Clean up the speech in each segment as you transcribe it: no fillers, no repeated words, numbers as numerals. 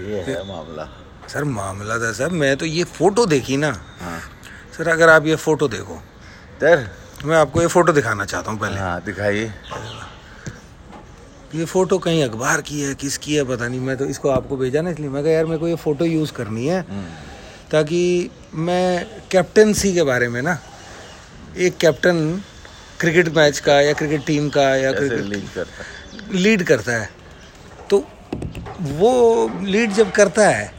ये है मामला। सर मामला था सर, मैं तो ये फोटो देखी ना। हाँ। सर अगर आप ये फोटो देखो सर, मैं आपको ये फोटो दिखाना चाहता हूँ पहले। हाँ दिखाइए। ये फ़ोटो कहीं अखबार की है, किसकी है पता नहीं। मैं तो इसको आपको भेजा ना इसलिए मैं कहा यार मेरे को ये फ़ोटो यूज़ करनी है ताकि मैं कैप्टनसी के बारे में ना, एक कैप्टन क्रिकेट मैच का या क्रिकेट टीम का या क्रिकेट लीड करता है, तो वो लीड जब करता है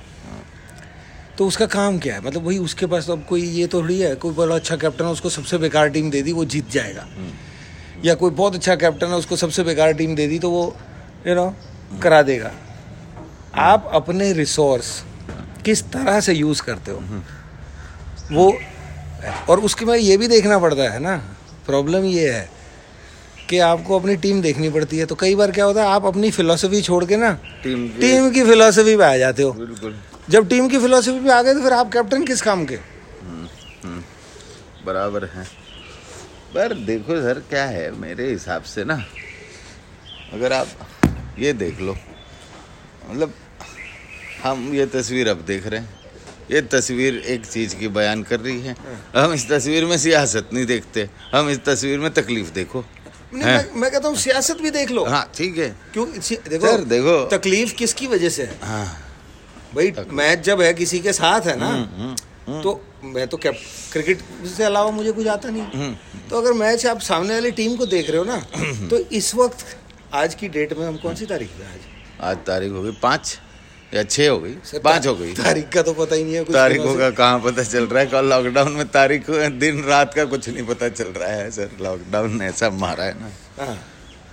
तो उसका काम क्या है, मतलब वही उसके पास तो अब कोई ये थोड़ी है, कोई बड़ा अच्छा कैप्टन है उसको सबसे बेकार टीम दे दी वो जीत जाएगा, या कोई बहुत अच्छा कैप्टन है उसको सबसे बेकार टीम दे दी तो वो यू नो करा देगा। आप अपने रिसोर्स किस तरह से यूज़ करते हो वो, और उसके में ये भी देखना पड़ता है ना, प्रॉब्लम ये है कि आपको अपनी टीम देखनी पड़ती है। तो कई बार क्या होता है आप अपनी फिलॉसफी छोड़ के ना टीम की फिलॉसफी पे आ जाते हो। बिल्कुल। जब टीम की फिलॉसफी पे आ गए तो फिर आप कैप्टन किस काम के। बराबर है। पर देखो सर क्या है मेरे हिसाब से ना, अगर आप ये देख लो, मतलब हम ये तस्वीर अब देख रहे हैं, ये तस्वीर एक चीज़ की बयान कर रही है। हम इस तस्वीर में सियासत नहीं देखते, हम इस तस्वीर में तकलीफ देखो। मैं कहता हूँ सियासत भी देख लो। हाँ ठीक है। क्यों देखो सर, देखो तकलीफ किसकी वजह से है। हाँ भाई मैच जब है किसी के साथ है ना, तो मैं तो क्रिकेट से अलावा मुझे कुछ आता नहीं, तो अगर मैच आप सामने वाली टीम को देख रहे हो ना, तो इस वक्त आज की डेट में हम कौन सी तारीख है, आज तारीख हो गई 5 या 6 हो गई, 5 हो गई। तारीख का तो पता ही नहीं है, तारीखों का कहाँ पता चल रहा है। कल लॉकडाउन में तारीख दिन रात का कुछ नहीं पता चल रहा है सर, लॉकडाउन ने ऐसा मारा है ना।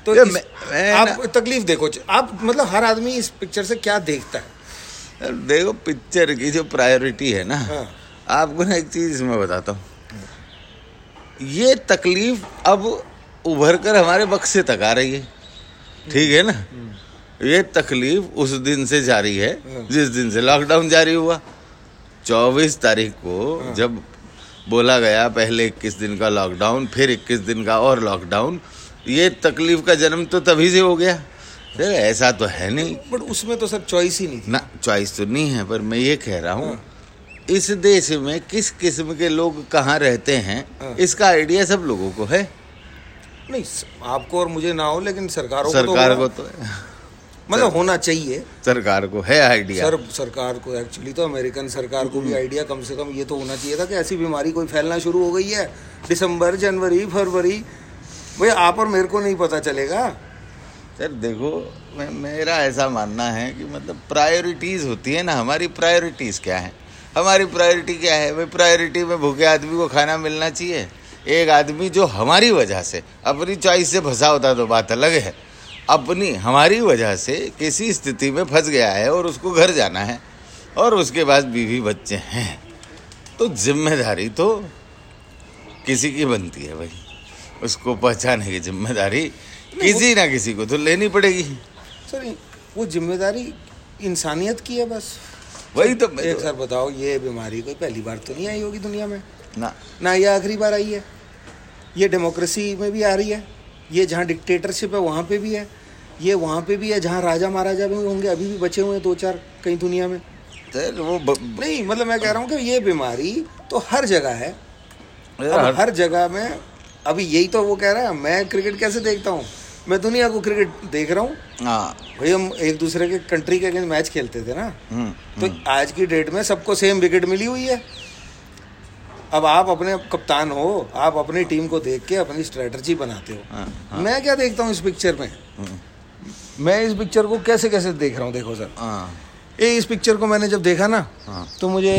तो आप तकलीफ देखो, आप मतलब हर आदमी इस पिक्चर से क्या देखता है, देखो पिक्चर की जो प्रायोरिटी है ना। आपको ना एक चीज़ मैं बताता हूँ, ये तकलीफ अब उभर कर हमारे बक्से तक आ रही है, ठीक है ना। ये तकलीफ उस दिन से जारी है जिस दिन से लॉकडाउन जारी हुआ। 24 तारीख को जब बोला गया पहले 21 दिन का लॉकडाउन, फिर 21 दिन का और लॉकडाउन, ये तकलीफ का जन्म तो तभी से हो गया सर, ऐसा तो है नहीं। बट उसमें तो सर चॉइस ही नहीं थी ना, चॉइस तो नहीं है, पर मैं ये कह रहा हूँ इस देश में किस किस्म के लोग कहाँ रहते हैं इसका आइडिया सब लोगों को है। नहीं आपको और मुझे ना हो, लेकिन सरकारों को तो मतलब होना चाहिए, सरकार को है आइडिया। सरकार को एक्चुअली तो अमेरिकन सरकार को भी आइडिया कम से कम ये तो होना चाहिए था कि ऐसी बीमारी कोई फैलना शुरू हो गई है दिसंबर जनवरी फरवरी, भाई आप और मेरे को नहीं पता चलेगा। सर देखो मेरा ऐसा मानना है कि मतलब प्रायोरिटीज़ होती है ना, हमारी प्रायोरिटीज़ क्या है, हमारी प्रायोरिटी क्या है भाई। प्रायोरिटी में भूखे आदमी को खाना मिलना चाहिए, एक आदमी जो हमारी वजह से अपनी चॉइस से फंसा होता तो बात अलग है, अपनी हमारी वजह से किसी स्थिति में फंस गया है और उसको घर जाना है और उसके पास बीवी बच्चे हैं, तो जिम्मेदारी तो किसी की बनती है भाई, उसको पहचाने की जिम्मेदारी किसी ना किसी को तो लेनी पड़ेगी। सर वो जिम्मेदारी इंसानियत की है बस। वही तो एक सर बताओ, ये बीमारी कोई पहली बार तो नहीं आई होगी दुनिया में ना ये आखिरी बार आई है, ये डेमोक्रेसी में भी आ रही है, ये जहाँ डिक्टेटरशिप है वहाँ पे भी है, ये वहाँ पे भी है जहाँ राजा महाराजा भी होंगे, अभी भी बचे हुए हैं 2-4 कहीं दुनिया में। वो नहीं मतलब मैं कह रहा हूँ कि ये बीमारी तो हर जगह है, हर जगह में। अभी यही तो वो कह रहा है, मैं क्रिकेट कैसे देखता हूँ, मैं दुनिया को क्रिकेट देख रहा हूँ। भाई हम एक दूसरे के कंट्री के अगेंस्ट मैच खेलते थे ना, तो आज की डेट में सबको सेम विकेट मिली हुई है। अब आप अपने कप्तान हो, आप अपनी टीम को देख के अपनी स्ट्रेटजी बनाते हो। मैं क्या देखता हूँ इस पिक्चर में, मैं इस पिक्चर को कैसे कैसे देख रहा हूँ। देखो सर इस पिक्चर को मैंने जब देखा ना, तो मुझे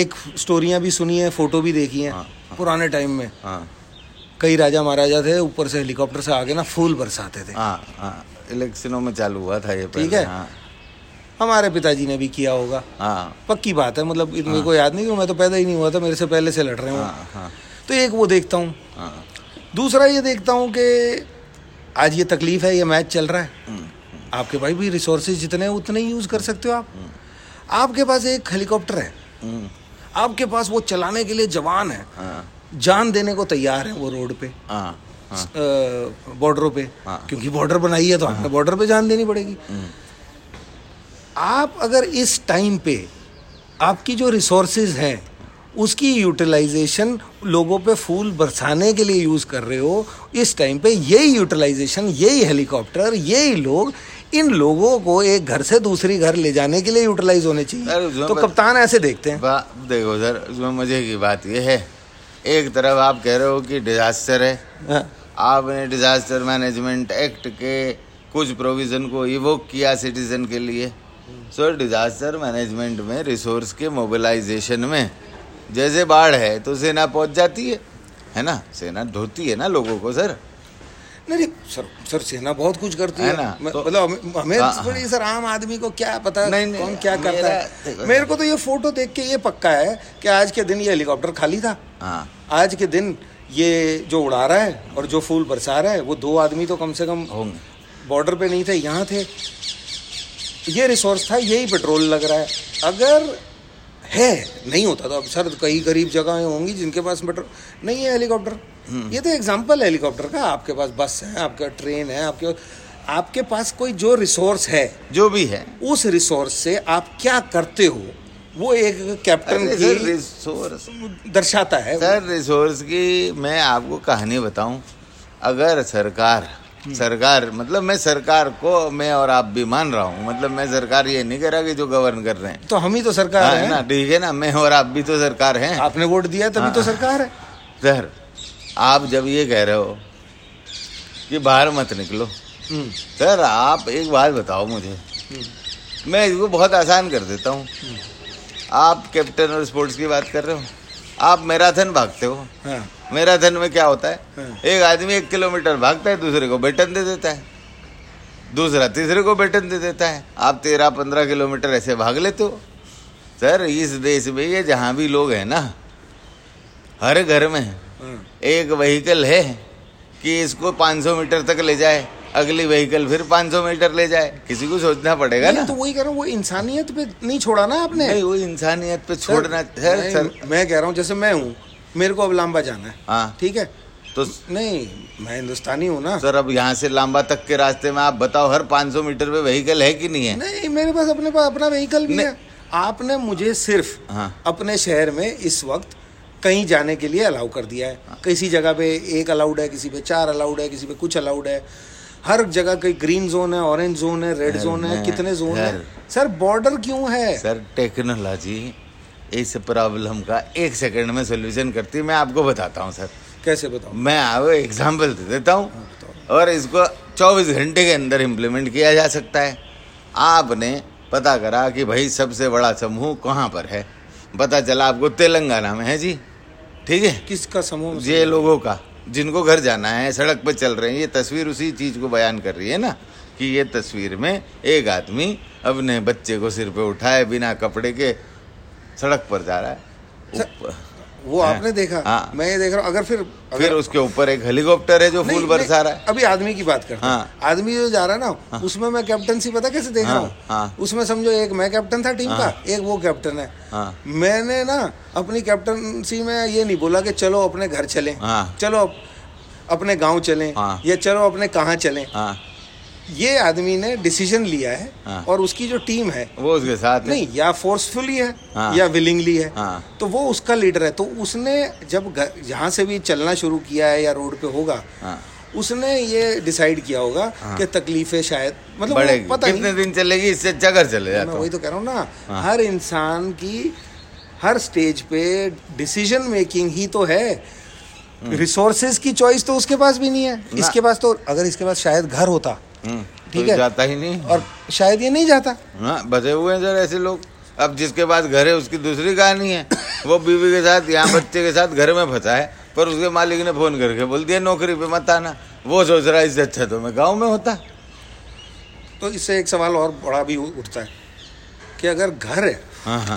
एक स्टोरियाँ भी सुनी है, फ़ोटो भी देखी है। पुराने टाइम में कई राजा महाराजा थे, ऊपर से हेलीकॉप्टर से आके ना फूल बरसाते थे, इलेक्शनों में चालू हुआ था ये, ठीक है। हमारे पिताजी ने भी किया होगा, पक्की बात है, मतलब मेरे को याद नहीं कि मैं तो पैदा ही नहीं हुआ था, मेरे से पहले से लड़ रहे हूँ। तो एक वो देखता हूँ, दूसरा ये देखता हूँ कि आज ये तकलीफ है, ये मैच चल रहा है, आपके पास भी रिसोर्सेज जितने हैं उतने ही यूज़ कर सकते हो आप। आपके पास एक हेलीकॉप्टर है, आपके पास वो चलाने के लिए जवान है, जान देने को तैयार है वो रोड पे बॉर्डरों पे, क्योंकि बॉर्डर बनाई है तो आपने बॉर्डर पे जान देनी पड़ेगी। आप अगर इस टाइम पे आपकी जो रिसोर्सेज हैं उसकी यूटिलाइजेशन लोगों पे फूल बरसाने के लिए यूज़ कर रहे हो, इस टाइम पे यही यूटिलाइजेशन, यही हेलीकॉप्टर, यही लोग इन लोगों को एक घर से दूसरी घर ले जाने के लिए यूटिलाइज होने चाहिए। तो कप्तान ऐसे देखते हैं। देखो सर, उसमें मजे की बात यह है, एक तरफ आप कह रहे हो कि डिजास्टर है, आपने डिजास्टर मैनेजमेंट एक्ट के कुछ प्रोविज़न को इवोक किया सिटीजन के लिए। सो डिजास्टर मैनेजमेंट में रिसोर्स के मोबिलाइजेशन में जैसे बाढ़ है तो सेना पहुंच जाती है ना, सेना धोती है ना लोगों को सर। नहीं सर सेना बहुत कुछ करती है ना, मतलब तो, हमें सर आम आदमी को क्या पता नहीं, कौन क्या करता है। मेरे को तो ये फोटो देख के ये पक्का है कि आज के दिन ये हेलीकॉप्टर खाली था, आज के दिन ये जो उड़ा रहा है और जो फूल बरसा रहा है वो दो आदमी तो कम से कम बॉर्डर पे नहीं थे, यहाँ थे। ये रिसोर्स था, यही पेट्रोल लग रहा है। अगर है नहीं होता तो अब सर कई गरीब जगहें होंगी जिनके पास पेट्रोल नहीं है। हेलीकॉप्टर ये तो एग्जांपल है हेलीकॉप्टर का। आपके पास बस है, आपका ट्रेन है, आपके पास कोई जो रिसोर्स है जो भी है, उस रिसोर्स से आप क्या करते हो वो एक कैप्टन की रिसोर्स दर्शाता है सर। रिसोर्स की मैं आपको कहानी बताऊं, अगर सरकार मतलब मैं सरकार को मैं और आप भी मान रहा हूँ, मतलब मैं सरकार ये नहीं कह रहा कि जो गवर्न कर रहे हैं तो हम ही तो सरकार है ना, ठीक है ना, मैं और आप भी तो सरकार हैं, आपने वोट दिया तभी तो सरकार है सर। आप जब ये कह रहे हो कि बाहर मत निकलो सर, आप एक बात बताओ मुझे, मैं इसको बहुत आसान कर देता हूँ। आप कैप्टन और स्पोर्ट्स की बात कर रहे हो, आप मैराथन भागते हो। मैराथन में क्या होता है, एक आदमी 1 किलोमीटर भागता है, दूसरे को बैठन दे देता है, दूसरा तीसरे को बैठन दे देता है, आप 13-15 किलोमीटर ऐसे भाग लेते हो सर। इस देश में ये जहाँ भी लोग हैं ना, हर घर में एक व्हीकल है कि इसको 500 मीटर तक ले जाए, अगली व्हीकल फिर 500 मीटर ले जाए। किसी को सोचना पड़ेगा ना। तो वही कह रहा हूँ, वो इंसानियत पे नहीं छोड़ा ना आपने। नहीं, वो इंसानियत पे छोड़ना सर। मैं कह रहा हूँ जैसे मैं हूँ, मेरे को अब लांबा जाना है, हाँ ठीक है, तो नहीं मैं हिंदुस्तानी हूँ ना सर। अब यहाँ से लांबा तक के रास्ते में आप बताओ हर 500 मीटर पे व्हीकल है कि नहीं है? नहीं, मेरे पास अपने अपना व्हीकल भी है। आपने मुझे सिर्फ अपने शहर में इस वक्त कहीं जाने के लिए अलाउ कर दिया है। किसी जगह पे 1 अलाउड है, किसी पे 4 अलाउड है, किसी पे कुछ अलाउड है। हर जगह कई ग्रीन जोन है, ऑरेंज जोन है, रेड जोन है, कितने जोन है सर। बॉर्डर क्यों है सर? टेक्नोलॉजी इस प्रॉब्लम का 1 सेकंड में सोल्यूशन करती है। मैं आपको बताता हूँ सर। कैसे बताऊँ? मैं आपको एग्जांपल दे देता हूँ और इसको 24 घंटे के अंदर इम्प्लीमेंट किया जा सकता है। आपने पता करा कि भाई सबसे बड़ा समूह कहाँ पर है, पता चला आपको तेलंगाना में है जी, ठीक है। किसका समूह? ये लोगों का जिनको घर जाना है, सड़क पर चल रहे हैं। ये तस्वीर उसी चीज़ को बयान कर रही है ना कि ये तस्वीर में एक आदमी अपने बच्चे को सिर पे उठाए बिना कपड़े के सड़क पर जा रहा है। वो आपने देखा, मैं ये देख रहा हूँ। फिर उसके ऊपर एक हेलीकॉप्टर है जो फूल बरसा रहा है। अभी आदमी की बात करते हैं। आदमी जो जा रहा है ना, उसमें मैं कैप्टनसी पता कैसे देख रहा हूँ। उसमें समझो एक मैं कैप्टन था टीम का, एक वो कैप्टन है। मैंने ना अपनी कैप्टनसी में ये नहीं बोला कि चलो अपने घर चलें, चलो अपने गाँव चलें, या चलो अपने कहाँ चलें। ये आदमी ने डिसीजन लिया है और उसकी जो टीम है वो उसके साथ नहीं, या फोर्सफुली है या विलिंगली है। तो वो उसका लीडर है, तो उसने जब जहाँ से भी चलना शुरू किया है या रोड पे होगा, उसने ये डिसाइड किया होगा कि तकलीफें शायद मतलब पता नहीं कितने दिन चलेगी, इससे अच्छा घर चले जाता। वही तो कह रहा हूँ ना, हर इंसान की हर स्टेज पे डिसीजन मेकिंग ही तो है। रिसोर्सेज की चॉइस तो उसके पास भी नहीं है। इसके पास तो अगर इसके पास शायद घर होता, ठीक है, जाता ही नहीं और शायद ये नहीं जाता। बचे हुए हैं सर ऐसे लोग। अब जिसके पास घर है उसकी दूसरी कहानी है। वो बीवी के साथ यहाँ बच्चे के साथ घर में फंसा है, पर उसके मालिक ने फोन करके बोल दिया नौकरी पे मत आना। वो सोच रहा है इससे अच्छा तो मैं गाँव में होता। तो इससे एक सवाल और बड़ा भी उठता है कि अगर घर है,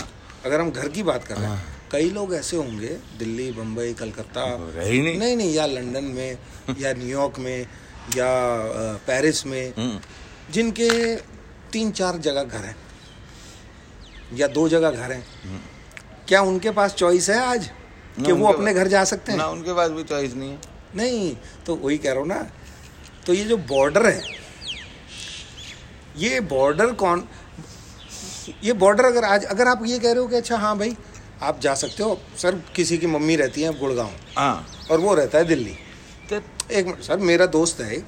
अगर हम घर की बात कर रहे हैं, कई लोग ऐसे होंगे दिल्ली, बम्बई, कलकत्ता नहीं या लंदन में या न्यूयॉर्क में या पेरिस में, जिनके 3-4 जगह घर हैं या 2 जगह घर हैं। क्या उनके पास चॉइस है आज कि वो अपने घर जा सकते हैं? ना, उनके पास भी चॉइस नहीं है। नहीं तो वही कह रहा हूँ ना। तो ये जो बॉर्डर है, ये बॉर्डर कौन ये बॉर्डर अगर आज अगर आप ये कह रहे हो कि अच्छा हाँ भाई आप जा सकते हो, सर किसी की मम्मी रहती है गुड़गांव हाँ और वो रहता है दिल्ली, तो एक मिनट सर मेरा दोस्त है, एक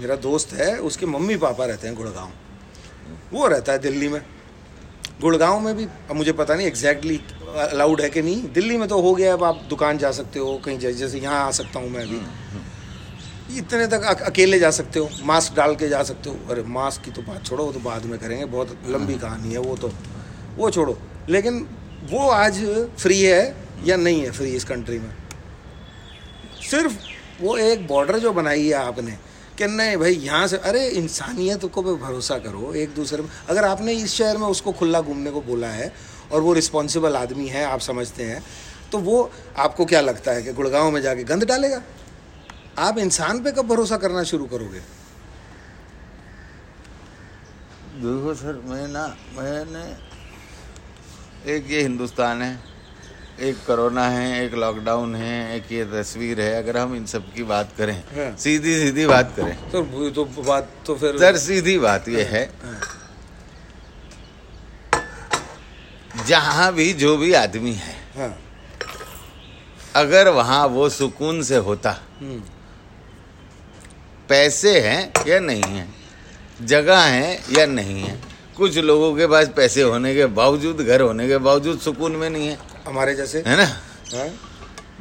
मेरा दोस्त है उसके मम्मी पापा रहते हैं गुड़गांव, वो रहता है दिल्ली में, गुड़गांव में भी मुझे पता नहीं एग्जैक्टली अलाउड है कि नहीं, दिल्ली में तो हो गया अब आप दुकान जा सकते हो कहीं, जैसे यहाँ आ सकता हूँ मैं अभी, इतने तक अकेले जा सकते हो, मास्क डाल के जा सकते हो, अरे मास्क की तो बात छोड़ो वो तो बाद में करेंगे, बहुत लंबी कहानी है वो तो, वो छोड़ो, लेकिन वो आज फ्री है या नहीं है फ्री इस कंट्री में, सिर्फ वो एक बॉर्डर जो बनाई है आपने कि नहीं भाई यहाँ से, अरे इंसानियत को पे भरोसा करो एक दूसरे में, अगर आपने इस शहर में उसको खुला घूमने को बोला है और वो रिस्पॉन्सिबल आदमी है आप समझते हैं, तो वो आपको क्या लगता है कि गुड़गांव में जाके गंद डालेगा? आप इंसान पे कब भरोसा करना शुरू करोगे? देखो सर मैंने एक ये हिंदुस्तान है, एक कोरोना है, एक लॉकडाउन है, एक ये तस्वीर है, अगर हम इन सब की बात करें हाँ। सीधी बात करें तो बात तो फिर सर सीधी बात ये है हाँ। जहाँ भी जो भी आदमी है हाँ। अगर वहाँ वो सुकून से होता, पैसे हैं या नहीं है, जगह है या नहीं है, कुछ लोगों के पास पैसे होने के बावजूद घर होने के बावजूद सुकून में नहीं है, हमारे जैसे है ना है?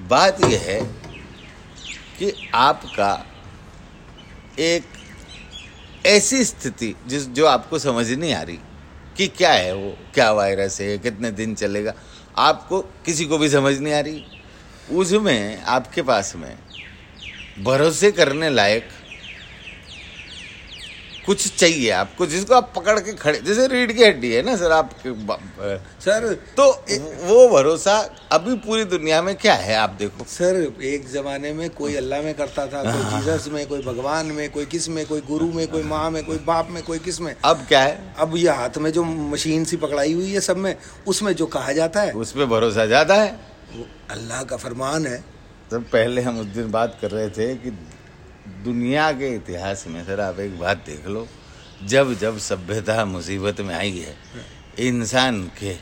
बात यह है कि आपका एक ऐसी स्थिति जिस जो आपको समझ नहीं आ रही कि क्या है वो, क्या वायरस है, कितने दिन चलेगा, आपको किसी को भी समझ नहीं आ रही, उसमें आपके पास में भरोसे करने लायक कुछ चाहिए आपको जिसको आप पकड़ के खड़े, जैसे रीढ़ की हड्डी है ना सर आप सर, तो वो भरोसा अभी पूरी दुनिया में क्या है आप देखो सर, एक जमाने में कोई अल्लाह में करता था, कोई जीसस में, कोई भगवान में, कोई किस में, कोई गुरु में, कोई माँ में, कोई बाप में, कोई किस में, अब क्या है, अब ये हाथ में जो मशीन सी पकड़ाई हुई है सब में उसमें जो कहा जाता है उसमें भरोसा जाता है, वो अल्लाह का फरमान है। सर पहले हम उस दिन बात कर रहे थे कि दुनिया के इतिहास में सर आप एक बात देख लो, जब जब सभ्यता मुसीबत में आई है, इंसान के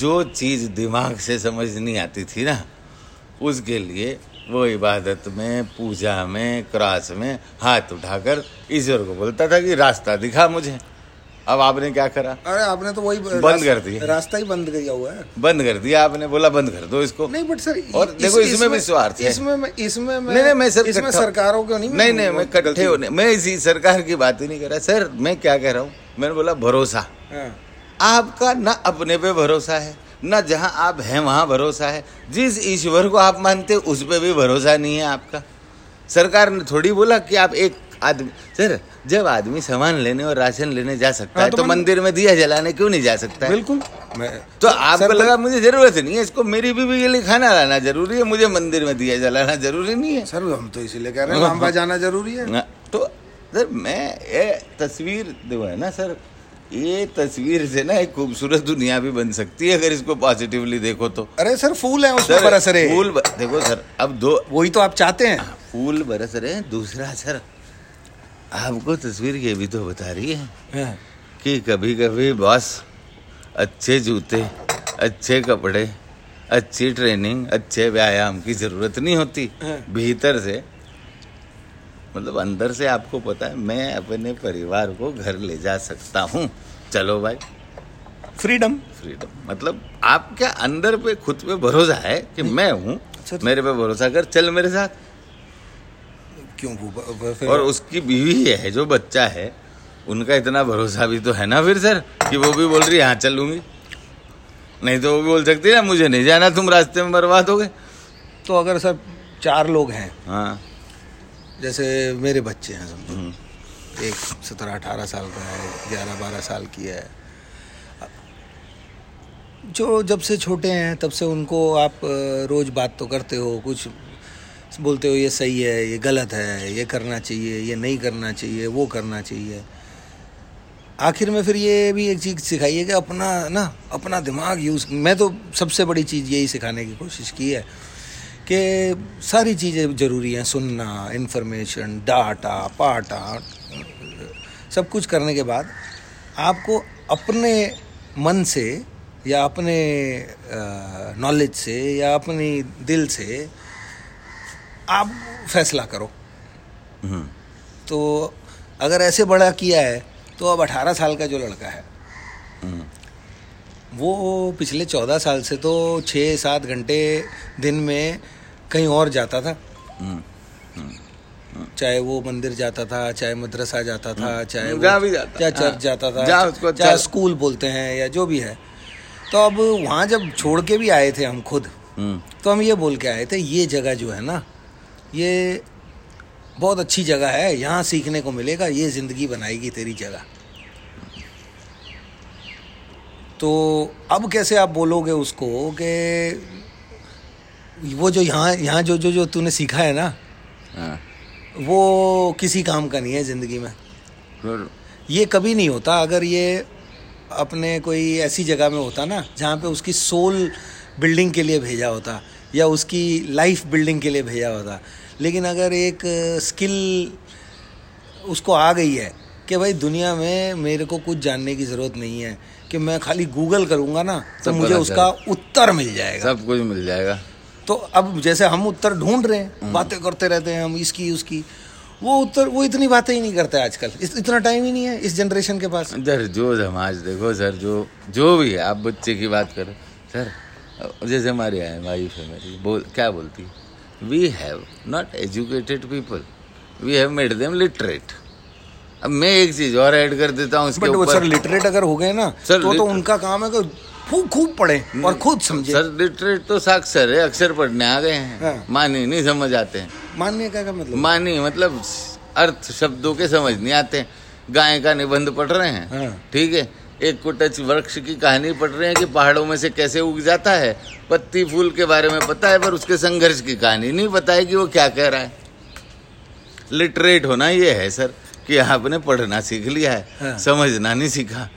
जो चीज़ दिमाग से समझ नहीं आती थी ना, उसके लिए वो इबादत में, पूजा में, क्रॉस में हाथ उठाकर ईश्वर को बोलता था कि रास्ता दिखा मुझे। अब आपने क्या करा? अरे आपने तो वही बंद कर दिया, रास्ता ही बंद किया हुआ है, बंद कर दिया, आपने बोला बंद कर दो इसको। नहीं बट सर और देखो इसमें भी स्वार्थ है, इसमें मैं सर इसमें सरकारों को नहीं मैं इकट्ठे होने, मैं इसी सरकार की बात ही नहीं कर रहा सर, मैं क्या कह रहा हूँ, मैंने बोला भरोसा आपका ना अपने पे भरोसा है, ना जहाँ आप हैं वहाँ भरोसा है, जिस ईश्वर को आप मानते उस पर भी भरोसा नहीं है आपका। सरकार ने थोड़ी बोला कि आप एक आदमी, सर जब आदमी सामान लेने और राशन लेने जा सकता है तो मंदिर में दिया जलाने क्यों नहीं जा सकता है? बिल्कुल, तो आपको लगा मुझे जरूरत नहीं है इसको, मेरी बीवी के लिए खाना लाना जरूरी है, मुझे मंदिर में दिया जलाना जरूरी नहीं है सर, हम तो इसीलिए कह रहे हैं वहाँ जाना जरूरी है। तो सर मैं ये तस्वीर जो है ना सर, ये तस्वीर से ना एक खूबसूरत दुनिया भी बन सकती है अगर इसको पॉजिटिवली देखो तो। अरे सर फूल है उसमें बरस रहे, फूल देखो सर, अब दो वही तो आप चाहते हैं, फूल बरस रहे हैं। दूसरा सर आपको तस्वीर ये भी तो बता रही है कि कभी कभी बॉस अच्छे जूते, अच्छे कपड़े, अच्छी ट्रेनिंग, अच्छे व्यायाम की ज़रूरत नहीं होती, भीतर से मतलब अंदर से आपको पता है मैं अपने परिवार को घर ले जा सकता हूँ, चलो भाई फ्रीडम, मतलब आपका अंदर पे खुद पे भरोसा है कि मैं हूँ, मेरे पे भरोसा कर, चल मेरे साथ क्यों और उसकी बीवी है, जो बच्चा है, उनका इतना भरोसा भी तो है ना फिर सर कि वो भी बोल रही है हाँ चलूंगी, नहीं तो वो भी बोल सकती है ना मुझे नहीं जाना, तुम रास्ते में बर्बाद हो गए। तो अगर सर चार लोग हैं हाँ, जैसे मेरे बच्चे हैं समझो, एक 17-18 साल का है, 11-12 साल की है, जो जब से छोटे हैं तब से उनको आप रोज़ बात तो करते हो, कुछ बोलते हो ये सही है, ये गलत है, ये करना चाहिए, ये नहीं करना चाहिए, वो करना चाहिए। आखिर में फिर ये भी एक चीज़ सिखाइए कि अपना दिमाग यूज़, मैं तो सबसे बड़ी चीज़ यही सिखाने की कोशिश की है कि सारी चीज़ें ज़रूरी हैं, सुनना, इन्फॉर्मेशन, डाटा, पाटा, सब कुछ करने के बाद आपको अपने मन से या अपने नॉलेज से या अपने दिल से आप फैसला करो। तो अगर ऐसे बड़ा किया है तो अब 18 साल का जो लड़का है वो पिछले 14 साल से तो 6-7 घंटे दिन में कहीं और जाता था। चाहे वो मंदिर जाता था, चाहे मदरसा जाता था, चाहे चर्च जाता था, चाहे स्कूल बोलते हैं या जो भी है। तो अब वहाँ जब छोड़ के भी आए थे हम खुद, तो हम ये बोल के आए थे ये जगह जो है ना ये बहुत अच्छी जगह है, यहाँ सीखने को मिलेगा, ये जिंदगी बनाएगी तेरी जगह। तो अब कैसे आप बोलोगे उसको कि वो जो यहाँ जो तूने सीखा है ना वो किसी काम का नहीं है ज़िंदगी में। ये कभी नहीं होता। अगर ये अपने कोई ऐसी जगह में होता ना जहाँ पे उसकी सोल बिल्डिंग के लिए भेजा होता या उसकी लाइफ बिल्डिंग के लिए भेजा होता। लेकिन अगर एक स्किल उसको आ गई है कि भाई दुनिया में मेरे को कुछ जानने की ज़रूरत नहीं है, कि मैं खाली गूगल करूँगा ना तो मुझे उसका उत्तर मिल जाएगा, सब कुछ मिल जाएगा। तो अब जैसे हम उत्तर ढूंढ रहे हैं, बातें करते रहते हैं हम इसकी उसकी, वो उत्तर वो इतनी बातें ही नहीं करते आजकल, इतना टाइम ही नहीं है इस जनरेशन के पास। सर जो समाज देखो सर, जो भी है, आप बच्चे की बात करें सर, जैसे हमारी वाइफ है मेरी, क्या बोलती है, we have not educated people, we have made them literate. अब मैं एक चीज़ और ऐड कर देता हूँ इसके ऊपर, सर लिटरेट अगर हो गए ना तो उनका काम है कि खूब पढ़े और खुद समझे। सर लिटरेट तो साक्षर है, अक्षर पढ़ने आ गए हैं। हाँ। मानी नहीं समझ आते हैं। मानने का क्या मतलब? मानी मतलब अर्थ शब्दों के समझ नहीं आते हैं। गाय का निबंध पढ़ रहे हैं, ठीक है, एक कुटच वृक्ष की कहानी पढ़ रहे हैं कि पहाड़ों में से कैसे उग जाता है, पत्ती फूल के बारे में पता है पर उसके संघर्ष की कहानी नहीं पता है कि वो क्या कह रहा है। लिटरेट होना ये है सर कि आपने पढ़ना सीख लिया है, समझना नहीं सीखा।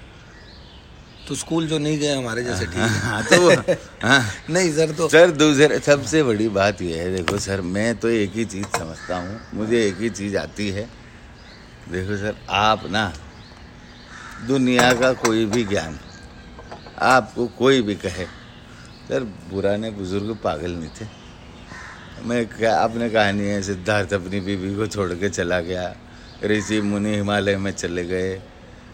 तो स्कूल जो नहीं गए हमारे जैसे, ठीक है तो नहीं सर। तो सर दूसरे सबसे बड़ी बात यह है, देखो सर मैं तो एक ही चीज़ समझता हूँ, मुझे एक ही चीज़ आती है, देखो सर आप ना दुनिया का कोई भी ज्ञान आपको कोई भी कहे सर, पुराने बुजुर्ग पागल नहीं थे। मैं आपने कहानी है सिद्धार्थ अपनी बीवी को छोड़ के चला गया, ऋषि मुनि हिमालय में चले गए,